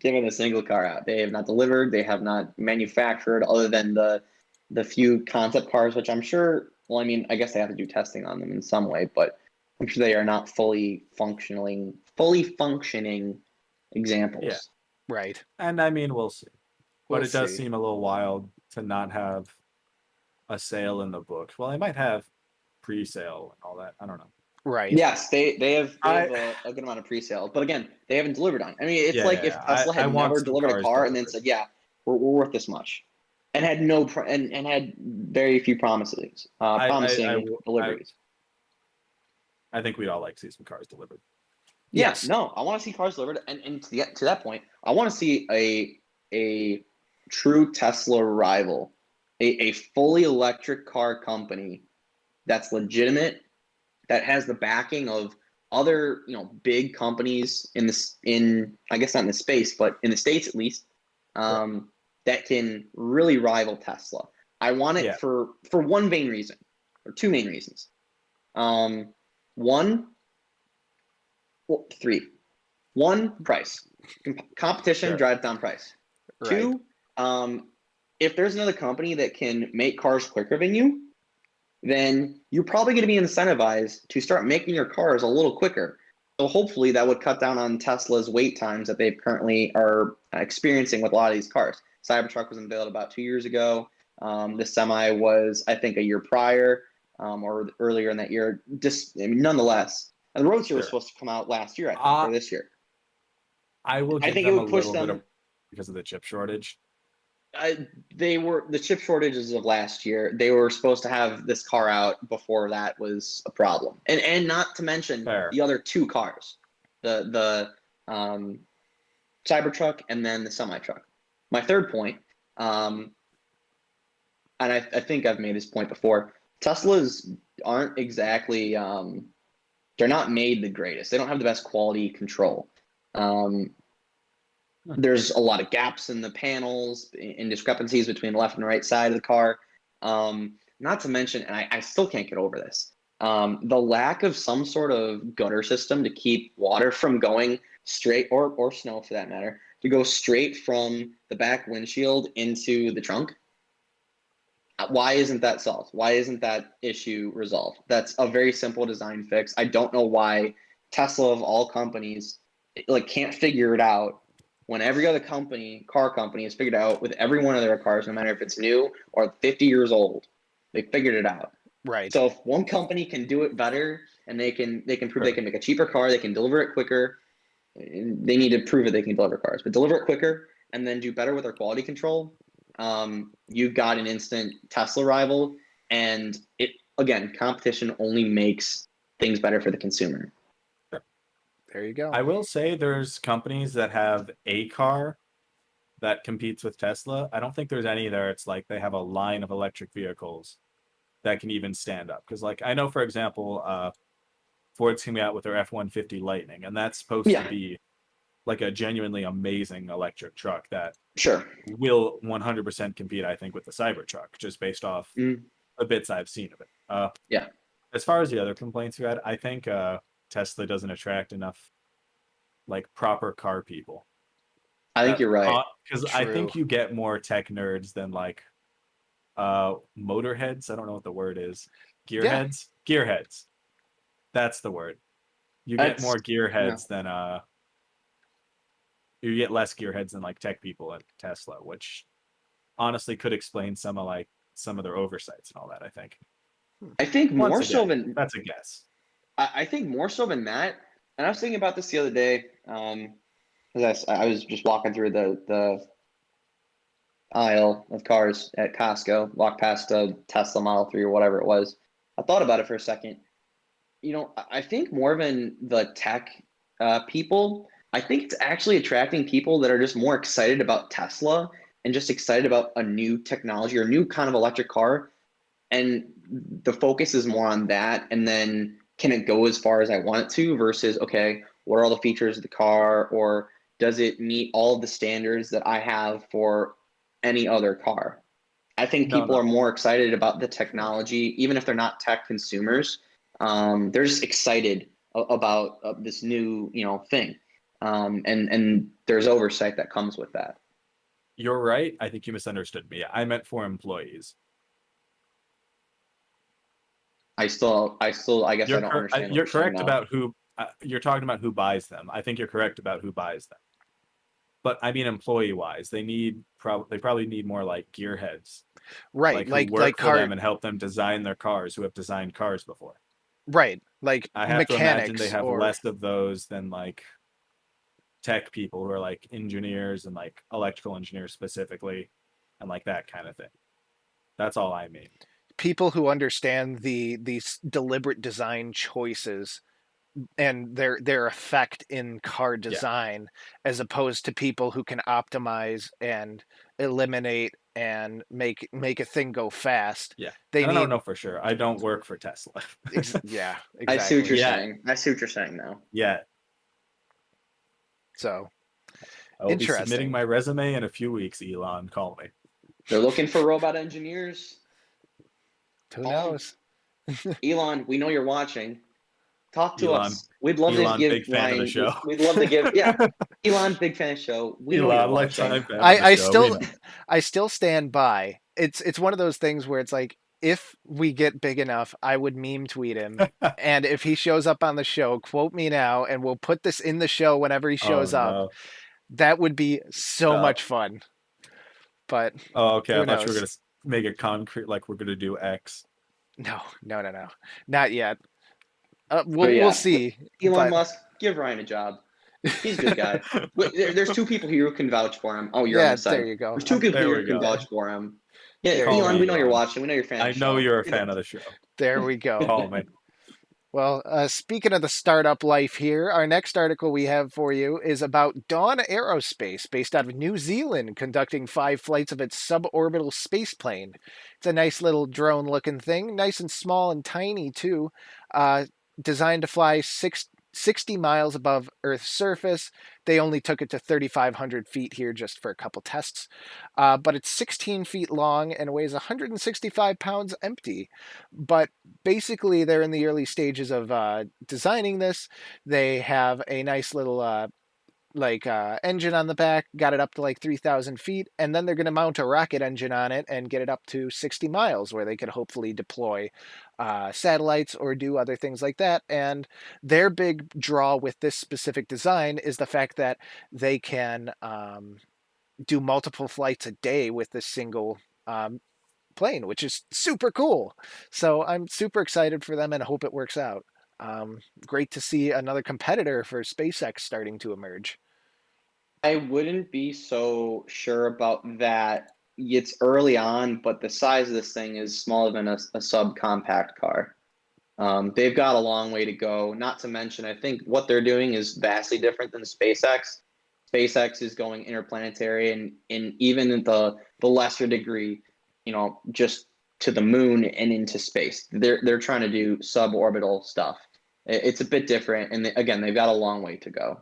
given a single car out. They have not delivered. They have not manufactured, other than the the few concept cars, which I'm sure. Well, I mean, I guess they have to do testing on them in some way, but. I'm sure they are not fully functioning, fully functioning examples. Yeah. Right. And I mean, we'll see. But we'll it does see. seem a little wild to not have a sale in the book. Well, they might have pre-sale and all that. I don't know. Right. Yes, they, they have, they have I, a, a good amount of pre-sale. But again, they haven't delivered on it. I mean, it's yeah, like yeah, if Tesla had I, I never delivered a car delivered. and then said, yeah, we're, we're worth this much. And had no pro- and, and had very few promises, uh, promising I, I, I, deliveries. I, I think we'd all like to see some cars delivered. Yeah, yes. No, I want to see cars delivered. And, and to, the, to that point, I want to see a a true Tesla rival, a, a fully electric car company that's legitimate, that has the backing of other, you know, big companies in this, in, I guess not in the space, but in the States at least, um, yeah. that can really rival Tesla. I want it yeah. for, for one main reason, or two main reasons. Um, One, well, three, one price. Com- competition sure. drives down price. Right. Two, um, if there's another company that can make cars quicker than you, then you're probably going to be incentivized to start making your cars a little quicker. So hopefully that would cut down on Tesla's wait times that they currently are experiencing with a lot of these cars. Cybertruck was unveiled about two years ago. Um, the Semi was, I think, a year prior. Um, or earlier in that year, just I mean, nonetheless, and the Roadster sure. was supposed to come out last year, I think, uh, or this year. I will. Give I think them it would a push them of, because of the chip shortage. I, they were the chip shortages of last year. They were supposed to have this car out before that was a problem, and and not to mention fair. the other two cars, the the um, Cybertruck and then the Semi truck. My third point, um, and I, I think I've made this point before. Teslas aren't exactly, um, they're not made the greatest. They don't have the best quality control. Um, there's a lot of gaps in the panels and discrepancies between the left and right side of the car. Um, not to mention, and I, I still can't get over this, Um, the lack of some sort of gutter system to keep water from going straight, or, or snow for that matter, to go straight from the back windshield into the trunk. Why isn't that solved? Why isn't that issue resolved? That's a very simple design fix. I don't know why Tesla of all companies like can't figure it out when every other company, car company, has figured out with every one of their cars, no matter if it's new or fifty years old, they figured it out. Right. So if one company can do it better and they can they can prove right. they can make a cheaper car, they can deliver it quicker. They need to prove that they can deliver cars, but deliver it quicker and then do better with their quality control. Um, you've got an instant Tesla rival, and it again, competition only makes things better for the consumer. There you go. I will say there's companies that have a car that competes with Tesla. I don't think there's any there. It's like they have a line of electric vehicles that can even stand up. Because like I know, for example, uh, Ford's coming out with their F one fifty Lightning, and that's supposed yeah. to be like a genuinely amazing electric truck that sure will one hundred percent compete, I think, with the Cybertruck, just based off mm. the bits I've seen of it. Uh, yeah. As far as the other complaints you had, I think... Uh, Tesla doesn't attract enough like proper car people. I think uh, you're right. Because uh, I think you get more tech nerds than like uh, motorheads. I don't know what the word is. Gearheads? Yeah. Gearheads. That's the word. You That's, get more gearheads no. than... Uh, you get less gearheads than like tech people at Tesla, which honestly could explain some of like some of their oversights and all that, I think. I think Once more again, so than... That's a guess. I think more so than that, and I was thinking about this the other day, um, because I, I was just walking through the, the aisle of cars at Costco, walked past a Tesla Model three or whatever it was. I thought about it for a second. You know, I think more than the tech uh, people, I think it's actually attracting people that are just more excited about Tesla and just excited about a new technology or a new kind of electric car. And the focus is more on that, and then... can it go as far as I want it to versus, okay, what are all the features of the car, or does it meet all the standards that I have for any other car? I think people no, no. are more excited about the technology, even if they're not tech consumers. Um, they're just excited about uh, this new, you know, thing. Um, and, and there's oversight that comes with that. You're right. I think you misunderstood me. I meant for employees. I still, I still, I guess you're I don't cor- understand. You're correct about who, uh, you're talking about who buys them. I think you're correct about who buys them. But I mean, employee-wise, they need, prob- they probably need more like gearheads. Right. Like, like who work like for car- them and help them design their cars, who have designed cars before. Right. Like I have mechanics to imagine they have or... less of those than like tech people who are like engineers and like electrical engineers specifically and like that kind of thing. That's all I mean. People who understand the these deliberate design choices and their their effect in car design, yeah. as opposed to people who can optimize and eliminate and make make a thing go fast. Yeah, they I need... don't know for sure. I don't work for Tesla. yeah, exactly. I see what you're yeah. saying. I see what you're saying now. Yeah. So, I'll be submitting my resume in a few weeks. Elon, call me. They're looking for robot engineers. Who knows? Elon, we know you're watching. Talk to Elon, us. We'd love Elon, to give big fan Ryan, of the show. We'd love to give yeah. Elon, big fan of the show. We Elon, lifetime fan. I, of the I show. still I still stand by. It's it's one of those things where it's like, if we get big enough, I would meme tweet him. And if he shows up on the show, quote me now, and we'll put this in the show whenever he shows oh, no. up. That would be so no. much fun. But oh okay, I thought you were gonna make it concrete, like we're gonna do X. No, no, no, no, not yet. Uh, we'll yeah. we'll see. Elon but... Musk, give Ryan a job. He's a good guy. there, there's two people here who can vouch for him. Oh, you're yeah, on the side. There you go. There's two people there here who can vouch for him. Yeah, Call Elon, me, we know Elon. You're watching. We know you're a fan. I of the know show. You're a fan of the show. There we go. Call me. Well, uh, speaking of the startup life here, our next article we have for you is about Dawn Aerospace, based out of New Zealand, conducting five flights of its suborbital space plane. It's a nice little drone-looking thing, nice and small and tiny, too, uh, designed to fly six sixty miles above Earth's surface. They only took it to thirty-five hundred feet here just for a couple tests. Uh, but it's sixteen feet long and weighs one hundred sixty-five pounds empty. But basically, they're in the early stages of uh, designing this. They have a nice little uh, like uh, engine on the back, got it up to like three thousand feet, and then they're going to mount a rocket engine on it and get it up to sixty miles, where they could hopefully deploy uh, satellites or do other things like that. And their big draw with this specific design is the fact that they can um, do multiple flights a day with this single um, plane, which is super cool. So I'm super excited for them and hope it works out. Um, great to see another competitor for SpaceX starting to emerge. I wouldn't be so sure about that. It's early on, but the size of this thing is smaller than a, a subcompact car. Um, they've got a long way to go. Not to mention, I think what they're doing is vastly different than SpaceX. SpaceX is going interplanetary, and, and even in the, the lesser degree, you know, just to the moon and into space. They're, they're trying to do suborbital stuff. It's a bit different. And they, again, they've got a long way to go.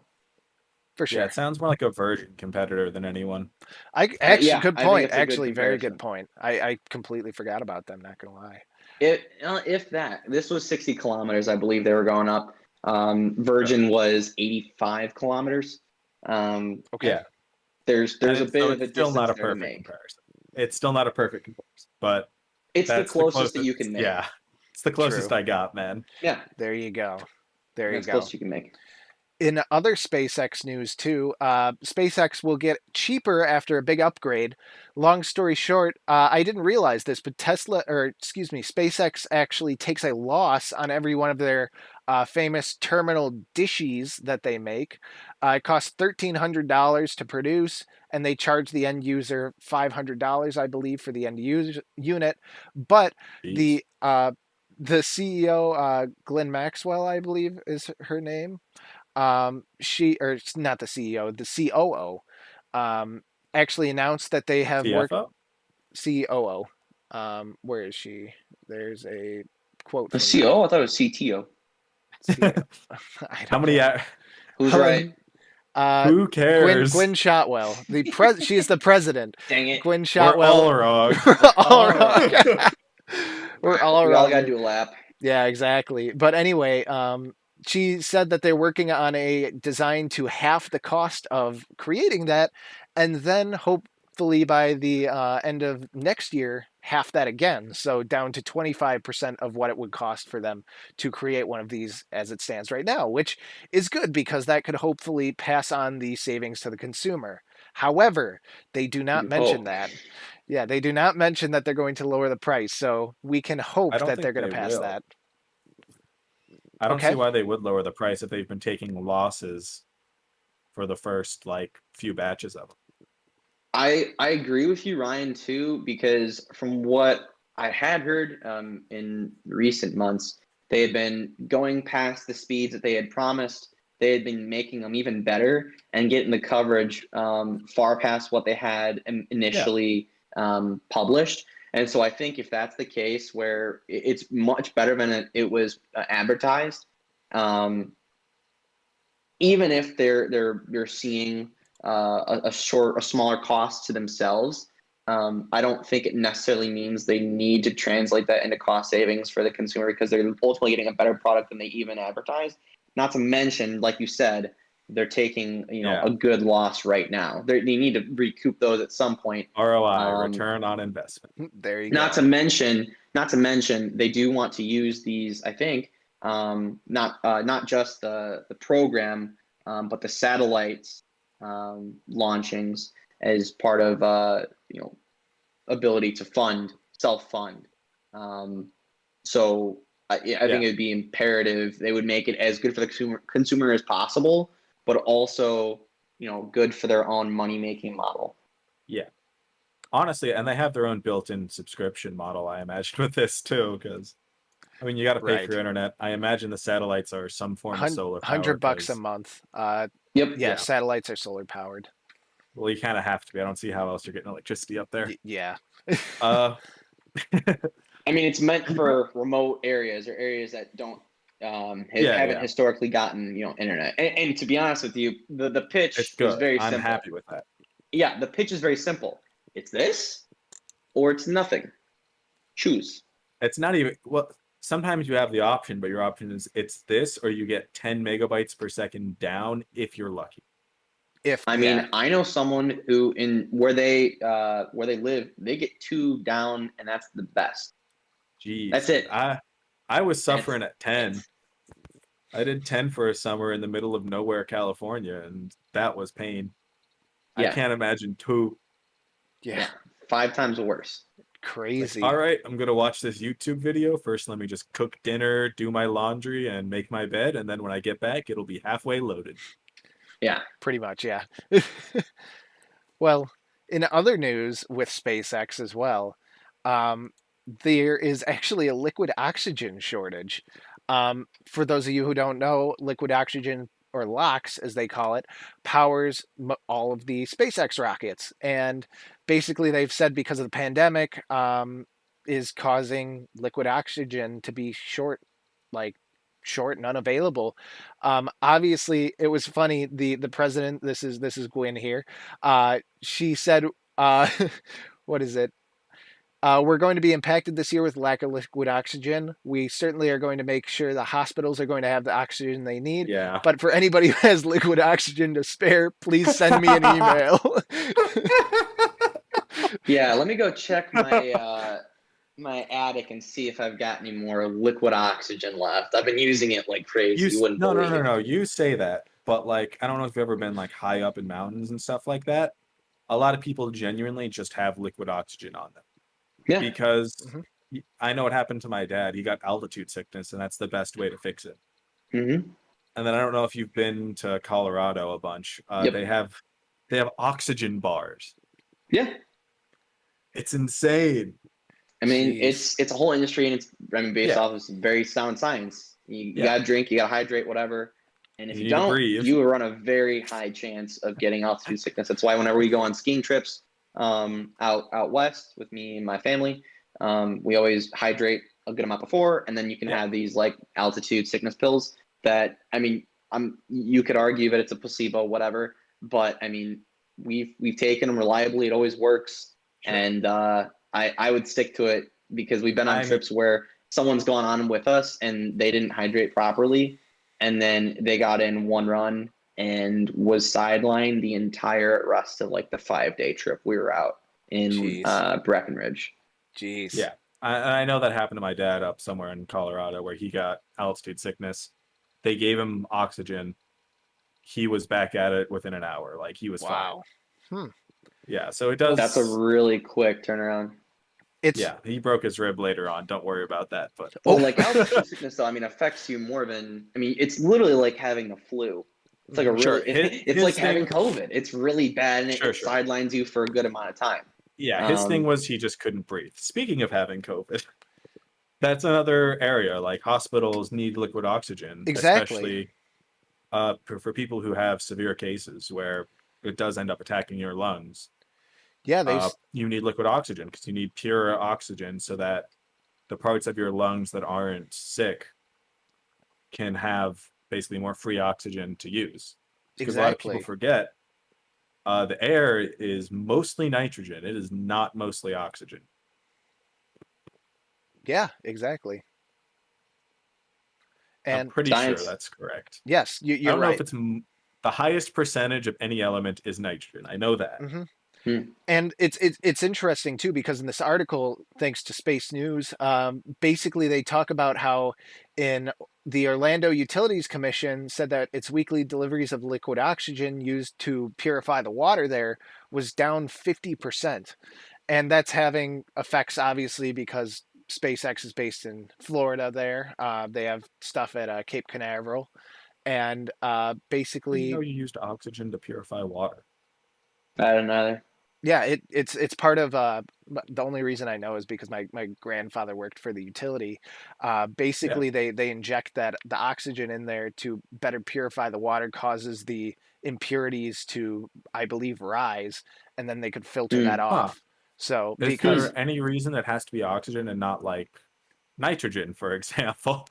For sure. Yeah, it sounds more like a Virgin competitor than anyone. I actually, yeah, good point. Actually, good very good point. I, I completely forgot about them. Not going to lie. If, if that, this was sixty kilometers, I believe they were going up. Um, Virgin was eighty-five kilometers. Um, okay. Yeah. There's, there's and a bit so of a still not a perfect comparison. It's still not a perfect comparison, but It's the closest, the closest that you can make. Yeah, it's the closest True. I got, man. Yeah, there you go. There That's you go. Closest you can make. In other SpaceX news, too, uh, SpaceX will get cheaper after a big upgrade. Long story short, uh, I didn't realize this, but Tesla, or excuse me, SpaceX actually takes a loss on every one of their uh, famous terminal dishes that they make. Uh, it costs thirteen hundred dollars to produce, and they charge the end user five hundred dollars, I believe, for the end user unit. But Jeez. the uh, the C E O, uh, Glenn Maxwell, I believe, is her name. Um, she, or not the C E O, the C O O, um, actually announced that they have C F O? worked. C O O. Um, where is she? There's a quote. The C O O? There. I thought it was C T O. C O O. I don't How many? Are... Who's How right? Many... Uh, Who cares? Gwyn, Gwyn Shotwell. The pres. she is the president. Dang it. Gwyn Shotwell. We're all wrong. We're all wrong. We're all wrong. We all gotta do a lap. Yeah, exactly. But anyway, um. she said that they're working on a design to half the cost of creating that, and then hopefully by the uh, end of next year, half that again. So down to twenty-five percent of what it would cost for them to create one of these as it stands right now, which is good because that could hopefully pass on the savings to the consumer. However, they do not mention hope. that. Yeah, they do not mention that they're going to lower the price. So we can hope that they're going to they pass will. that. I don't okay. see why they would lower the price if they've been taking losses for the first like few batches of them. I I agree with you, Ryan, too, because from what I had heard um, in recent months, they had been going past the speeds that they had promised. They had been making them even better and getting the coverage um, far past what they had initially yeah. um, published. And so I think if that's the case, where it's much better than it was advertised, um, even if they're they're you're seeing uh, a, a short, a smaller cost to themselves, um, I don't think it necessarily means they need to translate that into cost savings for the consumer, because they're ultimately getting a better product than they even advertised. Not to mention, like you said, they're taking you know yeah. a good loss right now. They're, they need to recoup those at some point. R O I, um, return on investment. There you not go. Not to mention, not to mention, they do want to use these. I think um, not uh, not just the the program, um, but the satellites um, launchings as part of uh, you know ability to fund self fund. Um, so I, I yeah. think it would be imperative. They would make it as good for the consumer consumer as possible, but also, you know, good for their own money-making model. Yeah. Honestly, and they have their own built-in subscription model, I imagine, with this, too, because, I mean, you got to pay right. for your internet. I imagine the satellites are some form of solar powered. one hundred bucks a month. Uh, yep. Yeah, yeah, satellites are solar-powered. Well, you kind of have to be. I don't see how else you're getting electricity up there. Y- yeah. uh, I mean, it's meant for remote areas or areas that don't um has, yeah, haven't yeah. historically gotten, you know, internet. And, and to be honest with you, the the pitch is very simple. I'm happy with that. Yeah, the pitch is very simple. It's this or it's nothing. Choose. It's not even, well, sometimes you have the option, but your option is it's this or you get ten megabytes per second down if you're lucky. If I mean, yeah. I know someone who in where they uh where they live, they get two down and that's the best. Jeez. That's it. I I was suffering at ten. I did ten for a summer in the middle of nowhere, California, and that was pain. Yeah. I can't imagine two. Yeah. yeah. Five times worse. Crazy. Like, all right, I'm going to watch this YouTube video. First, let me just cook dinner, do my laundry, and make my bed. And then when I get back, it'll be halfway loaded. Yeah. Pretty much, yeah. Well, in other news with SpaceX as well, um, there is actually a liquid oxygen shortage. Um, for those of you who don't know, liquid oxygen, or LOX as they call it, powers all of the SpaceX rockets. And basically they've said because of the pandemic um, is causing liquid oxygen to be short, like short and unavailable. Um, obviously it was funny. The, the president, this is, this is Gwyn here. Uh, she said, uh, what is it? Uh, we're going to be impacted this year with lack of liquid oxygen. We certainly are going to make sure the hospitals are going to have the oxygen they need. Yeah. But for anybody who has liquid oxygen to spare, please send me an email. Yeah, let me go check my uh, my attic and see if I've got any more liquid oxygen left. I've been using it like crazy. You, you wouldn't no, believe no, no, no, no. You say that, but like I don't know if you've ever been like high up in mountains and stuff like that. A lot of people genuinely just have liquid oxygen on them. Yeah. Because mm-hmm. I know what happened to my dad. He got altitude sickness, and that's the best way to fix it. Mm-hmm. And then I don't know if you've been to Colorado a bunch. Uh, yep. They have they have oxygen bars. Yeah, it's insane. I mean, Jeez. it's it's a whole industry, and it's I mean, based yeah. off of some very sound science. You, you yeah. gotta drink, you gotta hydrate, whatever. And if you, you don't, you run a very high chance of getting altitude sickness. That's why whenever we go on skiing trips. Um, out out west with me and my family, um, we always hydrate a good amount before, and then you can yeah. have these like altitude sickness pills that I mean, I'm you could argue that it's a placebo, whatever, but I mean, we've we've taken them reliably; it always works, sure. and uh, I I would stick to it because we've been on I'm... trips where someone's gone on with us and they didn't hydrate properly, and then they got in one run. And was sidelined the entire rest of like the five day trip we were out in Jeez. uh Breckenridge. Jeez. Yeah, I, I know that happened to my dad up somewhere in Colorado where he got altitude sickness. They gave him oxygen. He was back at it within an hour. Like he was wow. fine. Hmm. Yeah, so it does. That's a really quick turnaround. It's... Yeah, he broke his rib later on. Don't worry about that. But oh, well, like altitude sickness, though, I mean, affects you more than. I mean, it's literally like having the flu. It's like a sure. real, it, his, it's his like thing, having COVID. It's really bad and it, sure, it sure. sidelines you for a good amount of time. Yeah, his um, thing was he just couldn't breathe. Speaking of having COVID, that's another area. Like hospitals need liquid oxygen, exactly. especially uh, for, for people who have severe cases where it does end up attacking your lungs. Yeah, they uh, you need liquid oxygen because you need pure oxygen so that the parts of your lungs that aren't sick can have basically more free oxygen to use. Because exactly. a lot of people forget uh, the air is mostly nitrogen. It is not mostly oxygen. Yeah, exactly. And I'm pretty science, sure that's correct. Yes, you, you're right. I don't right. know if it's m the highest percentage of any element is nitrogen. I know that. Mm-hmm. Hmm. And it's, it's, it's interesting too, because in this article, thanks to Space News, um, basically they talk about how in the Orlando Utilities Commission said that its weekly deliveries of liquid oxygen used to purify the water there was down fifty percent. And that's having effects, obviously, because SpaceX is based in Florida there. Uh, they have stuff at uh, Cape Canaveral and uh, basically... You know, you used oxygen to purify water. I don't know. Yeah, it, it's it's part of uh, the only reason I know is because my, my grandfather worked for the utility. Uh, basically, yeah. they, they inject that the oxygen in there to better purify the water, causes the impurities to, I believe, rise, and then they could filter mm. that off. Huh. So, is because... there any reason that has to be oxygen and not like nitrogen, for example?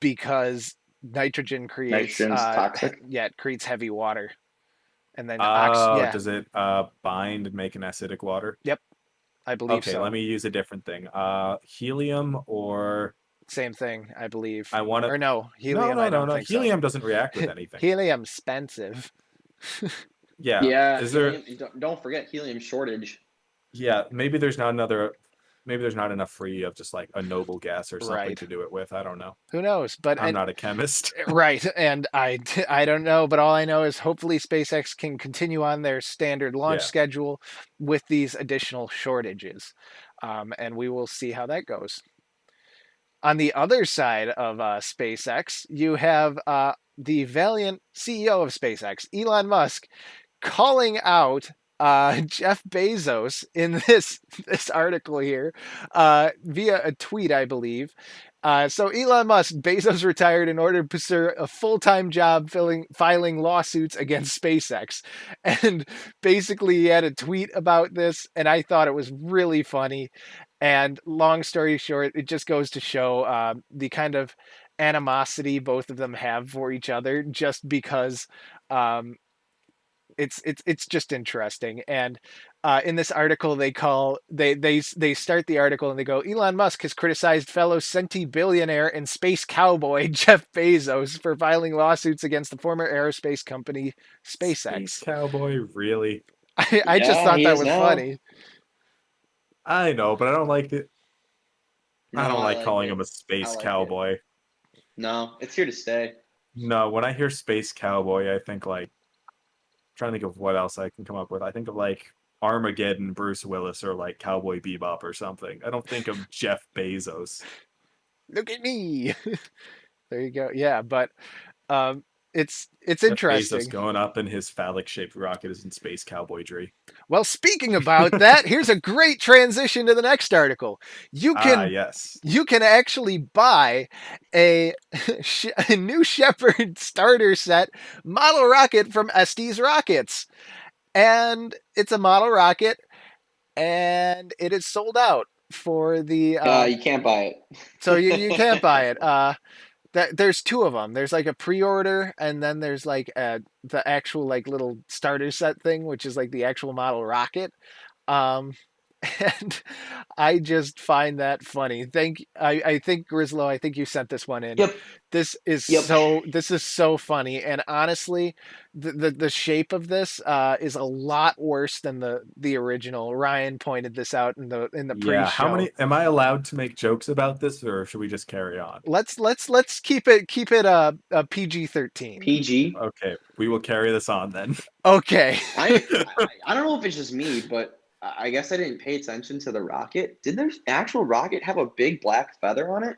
because nitrogen creates uh, toxic. Yeah, it creates heavy water. And then oh, ox yeah. does it uh, bind and make an acidic water? Yep, I believe okay, so. Okay, let me use a different thing. Uh, helium or... Same thing, I believe. I want to... Or no, helium, no, no, I don't no, no. think Helium so. doesn't react with anything. Helium's expensive. yeah. Yeah, Is helium, there... don't forget helium shortage. Yeah, maybe there's not another... Maybe there's not enough free of just like a noble gas or something right. to do it with. I don't know. Who knows? But I'm and, not a chemist. Right. And I, I don't know. But all I know is hopefully SpaceX can continue on their standard launch yeah. schedule with these additional shortages. Um, and we will see how that goes. On the other side of uh, SpaceX, you have uh, the valiant C E O of SpaceX, Elon Musk, calling out Uh, Jeff Bezos in this this article here uh, via a tweet, I believe. Uh, so Elon Musk, Bezos retired in order to pursue a full-time job filling, filing lawsuits against SpaceX. And basically he had a tweet about this, and I thought it was really funny. And long story short, it just goes to show uh, the kind of animosity both of them have for each other just because... Um, It's it's it's just interesting, and uh, in this article they call they they they start the article and they go, Elon Musk has criticized fellow senti-billionaire and space cowboy Jeff Bezos for filing lawsuits against the former aerospace company SpaceX. Space cowboy, really? I, I yeah, just thought that was now. funny. I know, but I don't like it. No, I don't I like, like calling it. him a space like cowboy. It. No, it's here to stay. No, when I hear space cowboy, I think like. Trying to think of what else I can come up with. I think of like Armageddon, Bruce Willis, or like Cowboy Bebop or something. I don't think of Jeff Bezos. Look at me. There you go. Yeah, but um, it's it's Jeff interesting. Bezos going up in his phallic-shaped rocket is in space cowboydry. Well, speaking about that, here's a great transition to the next article. You can ah, yes. you can actually buy a, a New Shepard starter set model rocket from Estes Rockets, and it's a model rocket, and it is sold out for the. Uh, uh, you can't buy it. So you you can't buy it. Uh, that there's two of them. There's like a pre-order, and then there's like a the actual like little starter set thing, which is like the actual model rocket. Um, And I just find that funny. Thank, I, I think Grislow, I think you sent this one in. Yep. This is yep. so. This is so funny. And honestly, the the, the shape of this uh, is a lot worse than the the original. Ryan pointed this out in the in the pre-show. Yeah. How many? Am I allowed to make jokes about this, or should we just carry on? Let's let's let's keep it keep it a, a P G thirteen. P G. Okay, we will carry this on then. Okay. I I don't know if it's just me, but. I guess I didn't pay attention to the rocket. Did their actual rocket have a big black feather on it?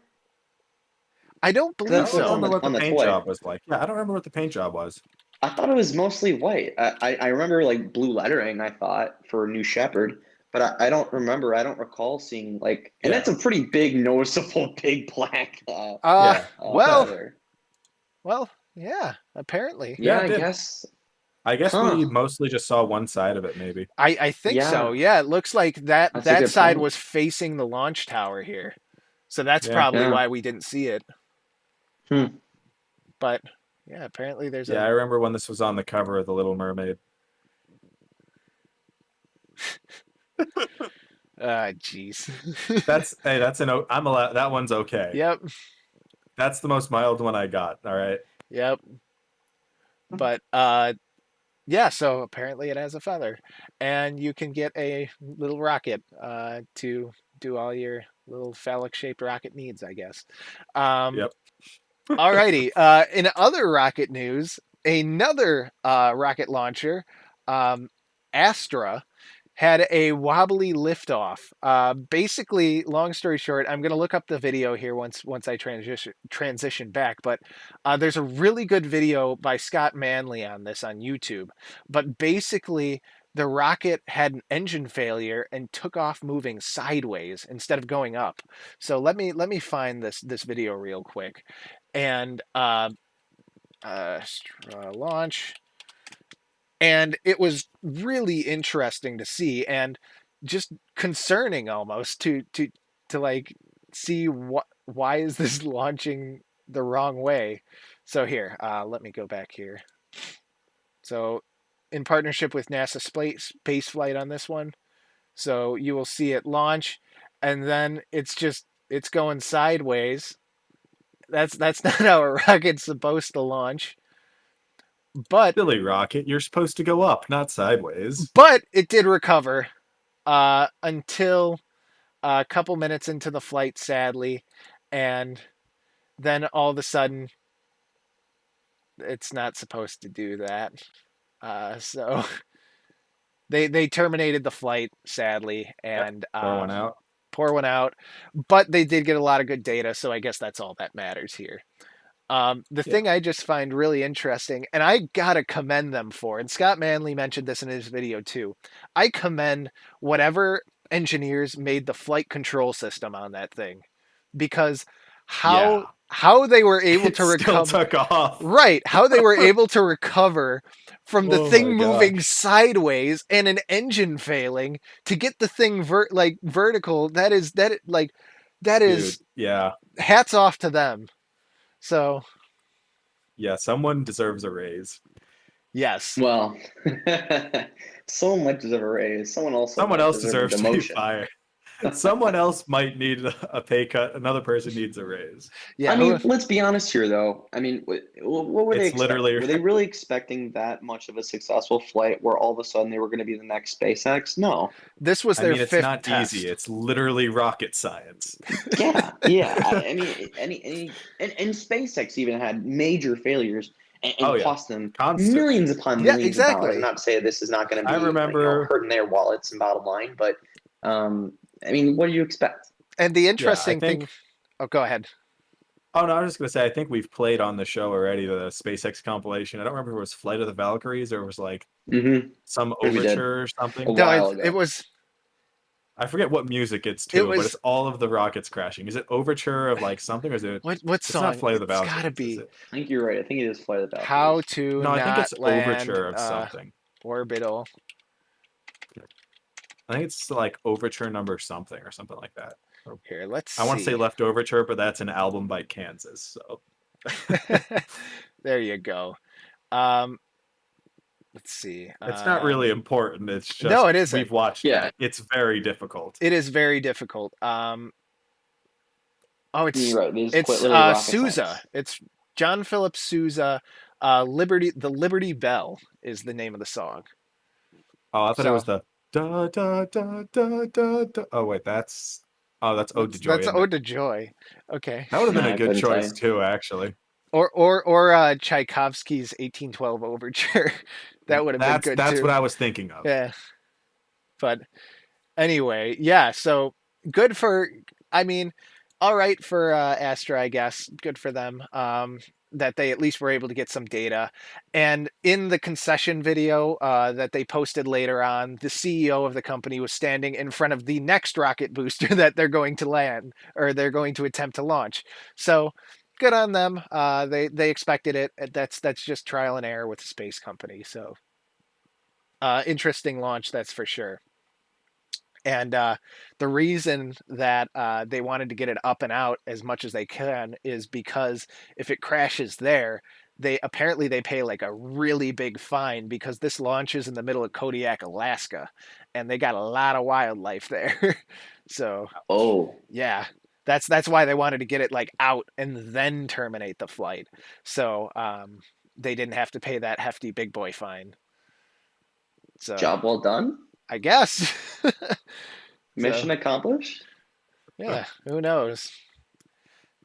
I don't believe so. I don't remember what the paint job was like. Yeah, I don't remember what the paint job was. I thought it was mostly white. I, I, I remember like blue lettering, I thought, for New Shepard. But I, I don't remember. I don't recall seeing like... And yeah. that's a pretty big, noticeable, big black uh, uh, yeah. well, feather. Well, yeah, apparently. Yeah, yeah I did. guess... I guess huh. we mostly just saw one side of it, maybe. I, I think yeah. so, yeah. It looks like that that's that side point. was facing the launch tower here. So that's yeah, probably yeah. why we didn't see it. Hmm. But, yeah, apparently there's yeah, a... Yeah, I remember when this was on the cover of The Little Mermaid. Ah, uh, jeez. That's, hey, that's an... I'm allowed, that one's okay. Yep. That's the most mild one I got, all right? Yep. But, uh... yeah, so apparently it has a feather, and you can get a little rocket uh, to do all your little phallic-shaped rocket needs, I guess. Um, yep. Alrighty. Uh, in other rocket news, another uh, rocket launcher, um, Astra, had a wobbly liftoff. Uh, basically, long story short, I'm going to look up the video here once once I transition transition back, but uh, there's a really good video by Scott Manley on this on YouTube. But basically, the rocket had an engine failure and took off moving sideways instead of going up. So let me let me find this this video real quick. And uh, uh, launch. And it was really interesting to see, and just concerning almost to to to like see what why is this launching the wrong way. So here, uh, let me go back here. So in partnership with NASA space flight on this one. So you will see it launch, and then it's just, it's going sideways. That's, that's not how a rocket's supposed to launch. But silly rocket, you're supposed to go up, not sideways. But it did recover uh, until a couple minutes into the flight, sadly. And then all of a sudden, it's not supposed to do that. Uh, so they they terminated the flight, sadly, and yep, pour um, one out. Pour one out. But they did get a lot of good data, so I guess that's all that matters here. Um, the yeah. thing I just find really interesting, and I gotta commend them for, and Scott Manley mentioned this in his video too, I commend whatever engineers made the flight control system on that thing, because how yeah. how they were able to recover, took off. right? How they were able to recover from the oh thing moving sideways and an engine failing to get the thing ver like vertical. That is that like that Dude, is yeah. Hats off to them. So, yeah, someone deserves a raise. Yes. Well, someone might deserve a raise. Someone else. Someone else deserves to be fired. Someone else might need a pay cut. Another person needs a raise. Yeah. I mean, let's be honest here, though. I mean, what, what were they? It's literally. Were they really expecting that much of a successful flight, where all of a sudden they were going to be the next SpaceX? No. This was their I mean, fifth it's not test. easy. It's literally rocket science. Yeah, yeah. I, I mean, any, any, and, and SpaceX even had major failures. And oh, yeah. cost them Constantly. millions upon millions. Yeah, exactly. Of dollars. I'm not saying this is not going to be. I remember like, you know, hurting their wallets and bottom line, but. Um, I mean, what do you expect? And the interesting yeah, think, thing... Oh, go ahead. Oh, no, I was just going to say, I think we've played on the show already, the SpaceX compilation. I don't remember if it was Flight of the Valkyries or it was like mm-hmm. some overture or something. No, it, it was... I forget what music it's to, it was... but it's all of the rockets crashing. Is it overture of like something? Or is it... What, what song? It's not Flight of the Valkyries. It's got to be. It? I think you're right. I think it is Flight of the Valkyries. How to No, I think it's land, overture of uh, something. Orbital... I think it's like overture number something or something like that. Here, let's. I see. want to say Left Overture, but that's an album by Kansas. So there you go. Um, let's see. It's uh, not really important. It's just no, it isn't. We've watched. Yeah, that. It's very difficult. It is very difficult. Um, oh, it's right. it's uh, Sousa. Science. It's John Philip Sousa. Uh, Liberty. The Liberty Bell is the name of the song. Oh, I thought so, it was the. Da, da, da, da, da, da. Oh wait, that's oh that's Ode to Joy. That's Ode to Joy. Okay, that would have been a good choice too, actually. Or or or uh, Tchaikovsky's eighteen twelve Overture. That would have that's, been good. That's too. what I was thinking of. Yeah, but anyway, yeah. So good for. I mean, all right for uh, Astra, I guess. Good for them. Um, that they at least were able to get some data. And in the concession video uh, that they posted later on, the C E O of the company was standing in front of the next rocket booster that they're going to land, or they're going to attempt to launch. So good on them. Uh, they, they expected it. That's, that's just trial and error with a space company. So uh, interesting launch, that's for sure. And uh, the reason that uh, they wanted to get it up and out as much as they can is because if it crashes there, they apparently they pay like a really big fine, because this launches in the middle of Kodiak, Alaska, and they got a lot of wildlife there. So, oh yeah, that's that's why they wanted to get it like out and then terminate the flight, so um, they didn't have to pay that hefty big boy fine. So, job well done. I guess. Mission so, accomplished? Yeah, who knows?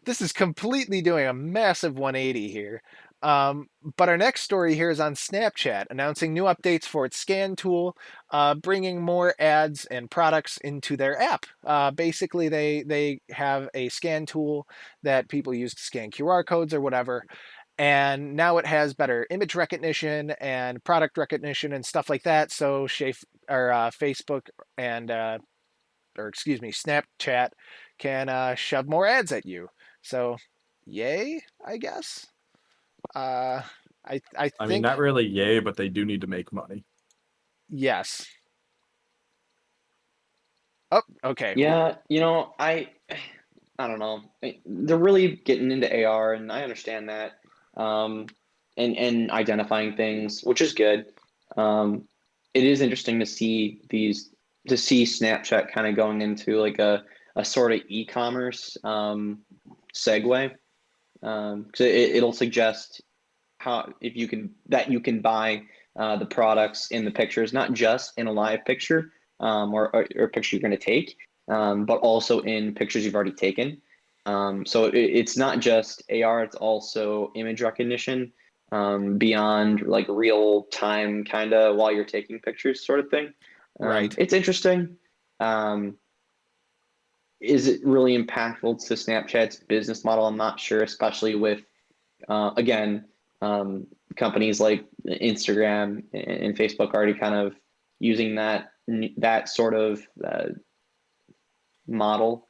This is completely doing a massive one eighty here. Um, but our next story here is on Snapchat, announcing new updates for its scan tool, uh, bringing more ads and products into their app. Uh, basically, they, they have a scan tool that people use to scan Q R codes or whatever. And now it has better image recognition and product recognition and stuff like that. So Shaf or uh, Facebook and, uh, or excuse me, Snapchat can uh, shove more ads at you. So yay, I guess. Uh, I, I, think... I mean, not really yay, but they do need to make money. Yes. Oh, okay. Yeah, you know, I... I don't know. They're really getting into A R, and I understand that, um, and and identifying things, which is good. Um, it is interesting to see these to see Snapchat kind of going into like a a sort of e-commerce um, segue, because um, it, it'll suggest how if you can that you can buy uh, the products in the pictures, not just in a live picture um, or, or or a picture you're going to take. Um, but also in pictures you've already taken. Um, so it, it's not just A R, it's also image recognition um, beyond like real time kind of while you're taking pictures sort of thing. Um, right. It's interesting. Um, is it really impactful to Snapchat's business model? I'm not sure, especially with, uh, again, um, companies like Instagram and Facebook already kind of using that, that sort of uh, model,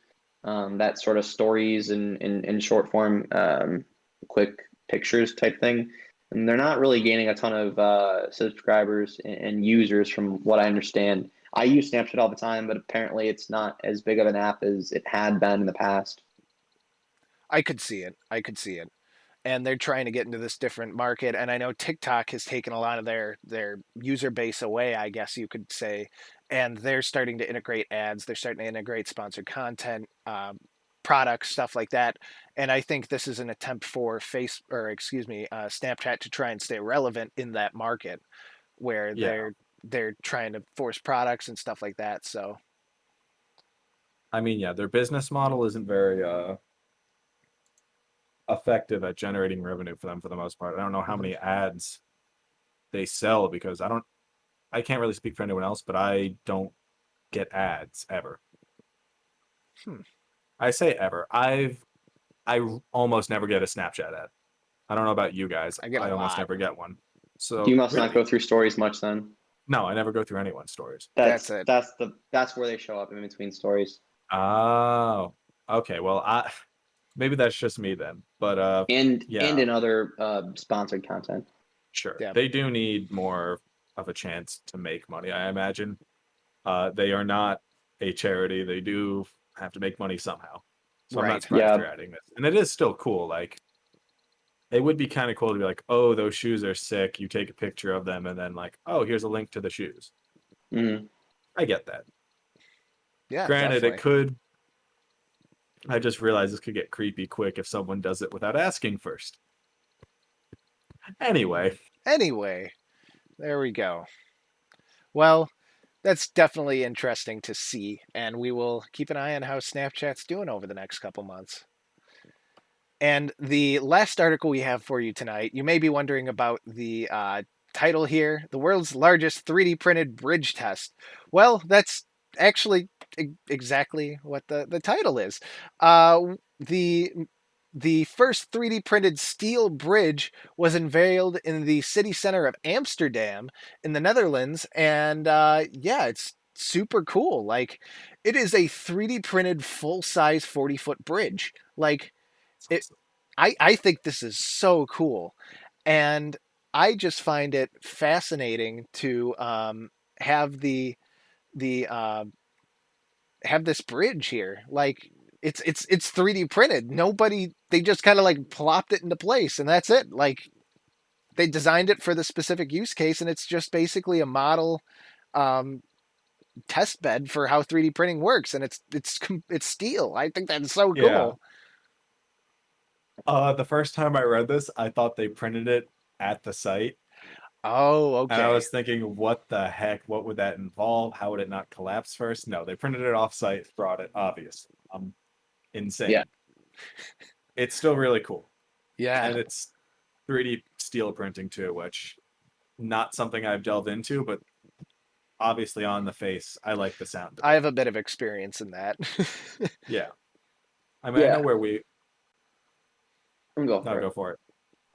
um, that sort of stories and in, in, in short form, um, quick pictures type thing. And they're not really gaining a ton of uh, subscribers and users from what I understand. I use Snapchat all the time, but apparently it's not as big of an app as it had been in the past. I could see it. I could see it. And they're trying to get into this different market. And I know TikTok has taken a lot of their, their user base away, I guess you could say. And they're starting to integrate ads. They're starting to integrate sponsored content, um, products, stuff like that. And I think this is an attempt for face or excuse me, uh, Snapchat to try and stay relevant in that market, where yeah. they're they're trying to force products and stuff like that. So, I mean, yeah, their business model isn't very uh, effective at generating revenue for them for the most part. I don't know how many ads they sell because I don't. I can't really speak for anyone else, but I don't get ads ever. Hmm. I say ever. I've I almost never get a Snapchat ad. I don't know about you guys. I, get I almost lot. never get one. So you must really, not go through stories much then. No, I never go through anyone's stories. That's that's, it. that's the that's where they show up in between stories. Oh, okay. Well, I maybe that's just me then. But uh, and yeah. and in other uh, sponsored content. Sure, yeah. They do need more of a chance to make money, I imagine. Uh, they are not a charity. They do have to make money somehow. So right. I'm not surprised yeah. they're adding this. And it is still cool. Like, it would be kind of cool to be like, oh, those shoes are sick. You take a picture of them and then like, oh, here's a link to the shoes. Mm-hmm. I get that. Yeah. Granted, definitely. It could. I just realized this could get creepy quick if someone does it without asking first. Anyway. Anyway. There we go. Well, that's definitely interesting to see, and we will keep an eye on how Snapchat's doing over the next couple months. And the last article we have for you tonight, you may be wondering about the uh, title here, the world's largest three D printed bridge test. Well, that's actually e- exactly what the, the title is. Uh, the... The first three D printed steel bridge was unveiled in the city center of Amsterdam in the Netherlands. And uh, yeah, it's super cool. Like, it is a three D printed full size forty foot bridge. Like, it, I, I think this is so cool. And I just find it fascinating to um, have the, the, uh, have this bridge here. Like, It's it's it's three D printed. Nobody they just kind of like plopped it into place and that's it. Like, they designed it for the specific use case, and it's just basically a model um, test bed for how three D printing works. And it's it's it's steel. I think that's so cool. Yeah. Uh, the first time I read this, I thought they printed it at the site. Oh, okay. And I was thinking, what the heck? What would that involve? How would it not collapse first? No, they printed it off site, brought it. Obviously, um. Insane. Yeah. It's still really cool. Yeah. And it's three D steel printing too, which not something I've delved into, but obviously on the face, I like the sound. I have a bit of experience in that. Yeah. I mean, yeah. I know where we... I'm going for no, it. go for it.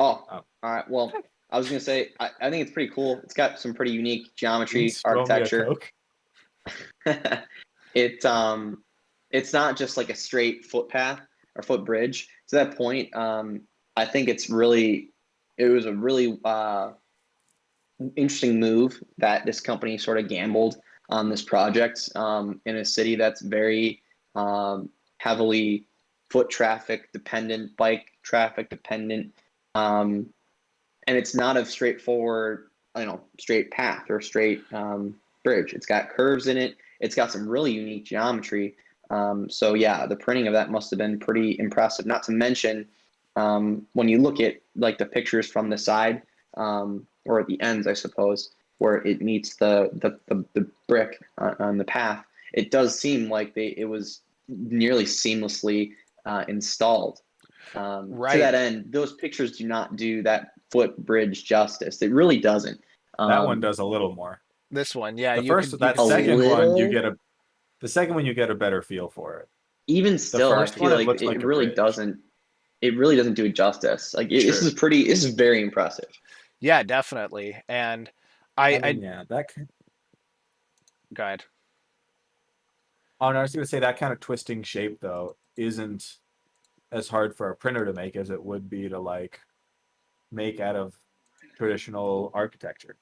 Oh, oh, all right. Well, I was going to say, I, I think it's pretty cool. It's got some pretty unique geometry, it's architecture. It, um... It's not just like a straight footpath or footbridge. To that point, um, I think it's really, it was a really uh, interesting move that this company sort of gambled on this project um, in a city that's very um, heavily foot traffic dependent, bike traffic dependent. Um, and it's not a straightforward, you know, straight path or straight um, bridge. It's got curves in it. It's got some really unique geometry. Um, so yeah, the printing of that must have been pretty impressive. Not to mention, um, when you look at like the pictures from the side, um, or at the ends, I suppose, where it meets the the, the, the brick on, on the path, it does seem like they it was nearly seamlessly uh, installed. Um, right. To that end, those pictures do not do that footbridge justice. It really doesn't. Um, that one does a little more. This one, yeah. The you first, that second little... one, you get a. The second one, you get a better feel for it. Even still, I feel like it, it really doesn't. It really doesn't do it justice. Like it, this is pretty. This is very impressive. Yeah, definitely. And I, I, mean, I yeah, that. Could... Go ahead. Oh no, I was going to say that kind of twisting shape though isn't as hard for a printer to make as it would be to like make out of traditional architecture,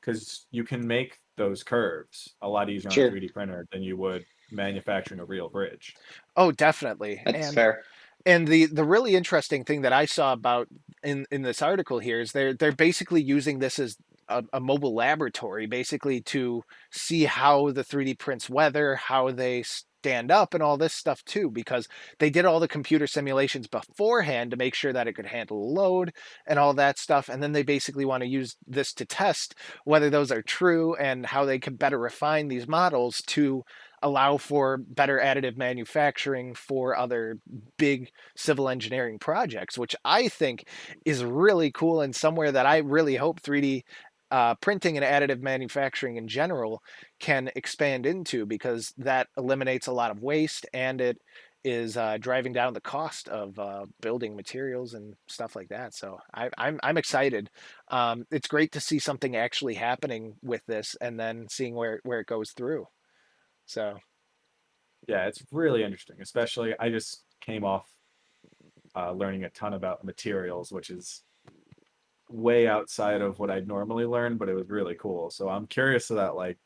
because you can make those curves a lot easier sure. on a three D printer than you would manufacturing a real bridge. Oh, definitely. That's and, fair. And the, the really interesting thing that I saw about in, in this article here is they're, they're basically using this as a, a mobile laboratory, basically to see how the three D prints weather, how they stand up and all this stuff too, because they did all the computer simulations beforehand to make sure that it could handle load and all that stuff. And then they basically want to use this to test whether those are true and how they can better refine these models to allow for better additive manufacturing for other big civil engineering projects, which I think is really cool and somewhere that I really hope three D Uh, printing and additive manufacturing in general can expand into, because that eliminates a lot of waste and it is uh, driving down the cost of uh, building materials and stuff like that. So I, I'm, I'm excited. Um, it's great to see something actually happening with this and then seeing where, where it goes through. So. Yeah, it's really interesting, especially I just came off uh, learning a ton about materials, which is way outside of what I'd normally learn, but it was really cool. So I'm curious about like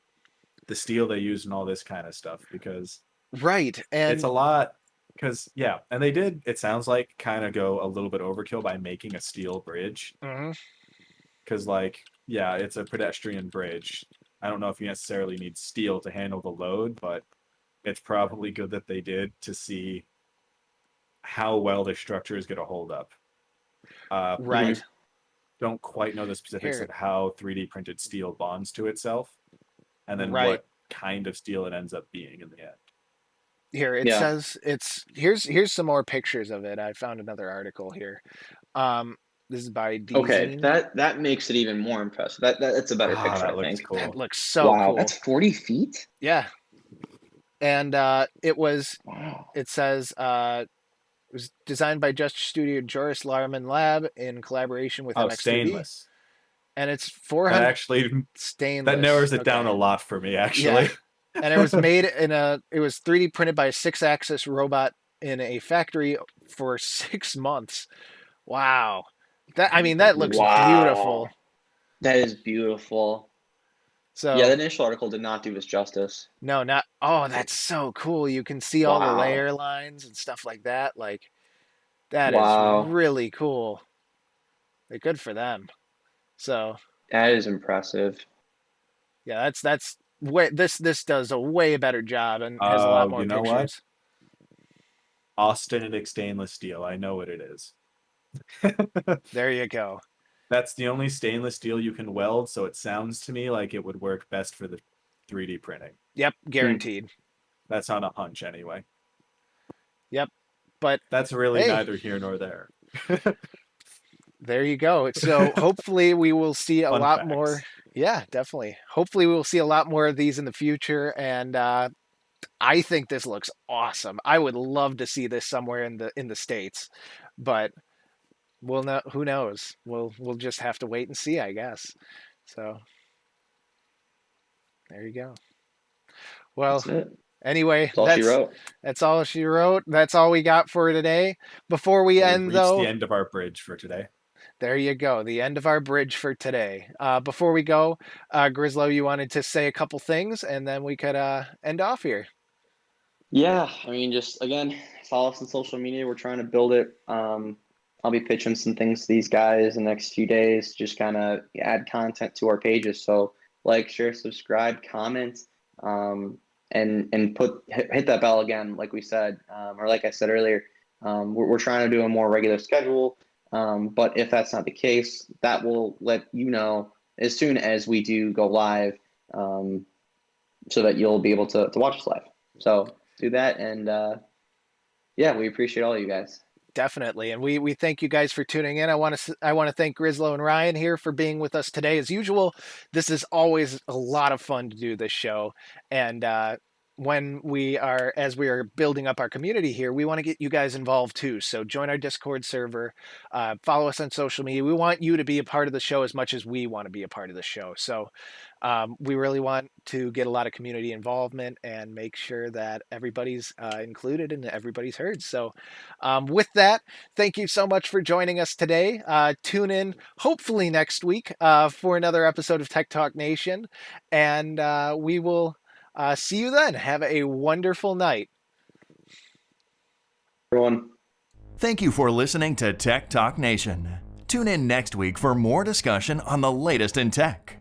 the steel they used and all this kind of stuff, because right and it's a lot, because yeah, and they did, it sounds like, kind of go a little bit overkill by making a steel bridge, because mm-hmm. like yeah, it's a pedestrian bridge. I don't know if you necessarily need steel to handle the load, but it's probably good that they did to see how well the structure is going to hold up. Uh, right. Don't quite know the specifics Here. of how three D printed steel bonds to itself, and then right. what kind of steel it ends up being in the end. Here it yeah. says it's here's here's some more pictures of it. I found another article here. Um, this is by D Z. Okay, that that makes it even more impressive. That, that that's a better oh, picture. That I looks think. cool. That looks so wow, cool. That's forty feet. Yeah, and uh, it was. Wow. It says. Uh, It was designed by Dutch studio Joris Larman Lab in collaboration with oh, M X T V. Stainless. And it's four hundred... That actually... Stainless. That narrows it okay. down a lot for me, actually. Yeah. And it was made in a... It was three D printed by a six-axis robot in a factory for six months. Wow. That I mean, that looks wow. beautiful. That is beautiful. So, yeah, the initial article did not do this justice. No, not. Oh, that's so cool. You can see wow. all the layer lines and stuff like that. Like, that wow. is really cool. They're good for them. So that is impressive. Yeah, that's that's way, this this does a way better job and has uh, a lot more you know pictures. What? Austenitic stainless steel. I know what it is. There you go. That's the only stainless steel you can weld, so it sounds to me like it would work best for the three D printing. Yep, guaranteed. That's on a hunch anyway. Yep, but... That's really hey. neither here nor there. There you go. So hopefully we will see a Fun lot facts. more... Yeah, definitely. Hopefully we will see a lot more of these in the future, and... Uh, I think this looks awesome. I would love to see this somewhere in the in the States, but... Well, no, who knows? We'll we'll just have to wait and see, I guess. So there you go. Well, that's anyway, that's all that's, she wrote. That's all she wrote. That's all we got for today. Before we well, end, though, the end of our bridge for today. There you go. The end of our bridge for today. Uh, before we go, uh, Grislow, you wanted to say a couple things, and then we could uh, end off here. Yeah, I mean, just again, follow us on social media. We're trying to build it. Um, I'll be pitching some things to these guys in the next few days, just kind of add content to our pages. So like, share, subscribe, comment, um, and and put hit, hit that bell again, like we said, um, or like I said earlier, um, we're, we're trying to do a more regular schedule. Um, but if that's not the case, that will let you know as soon as we do go live, um, so that you'll be able to, to watch us live. So do that. And uh, yeah, we appreciate all you guys. Definitely. And we, we thank you guys for tuning in. I want to, I want to thank Grislow and Ryan here for being with us today. As usual, this is always a lot of fun to do this show. And uh, when we are, as we are building up our community here, we want to get you guys involved too. So join our Discord server, uh, follow us on social media. We want you to be a part of the show as much as we want to be a part of the show. So um, we really want to get a lot of community involvement and make sure that everybody's uh, included and everybody's heard. So um, with that, thank you so much for joining us today. Uh, tune in hopefully next week uh, for another episode of Tech Talk Nation. And uh, we will Uh, see you then. Have a wonderful night. Everyone. Thank you for listening to Tech Talk Nation. Tune in next week for more discussion on the latest in tech.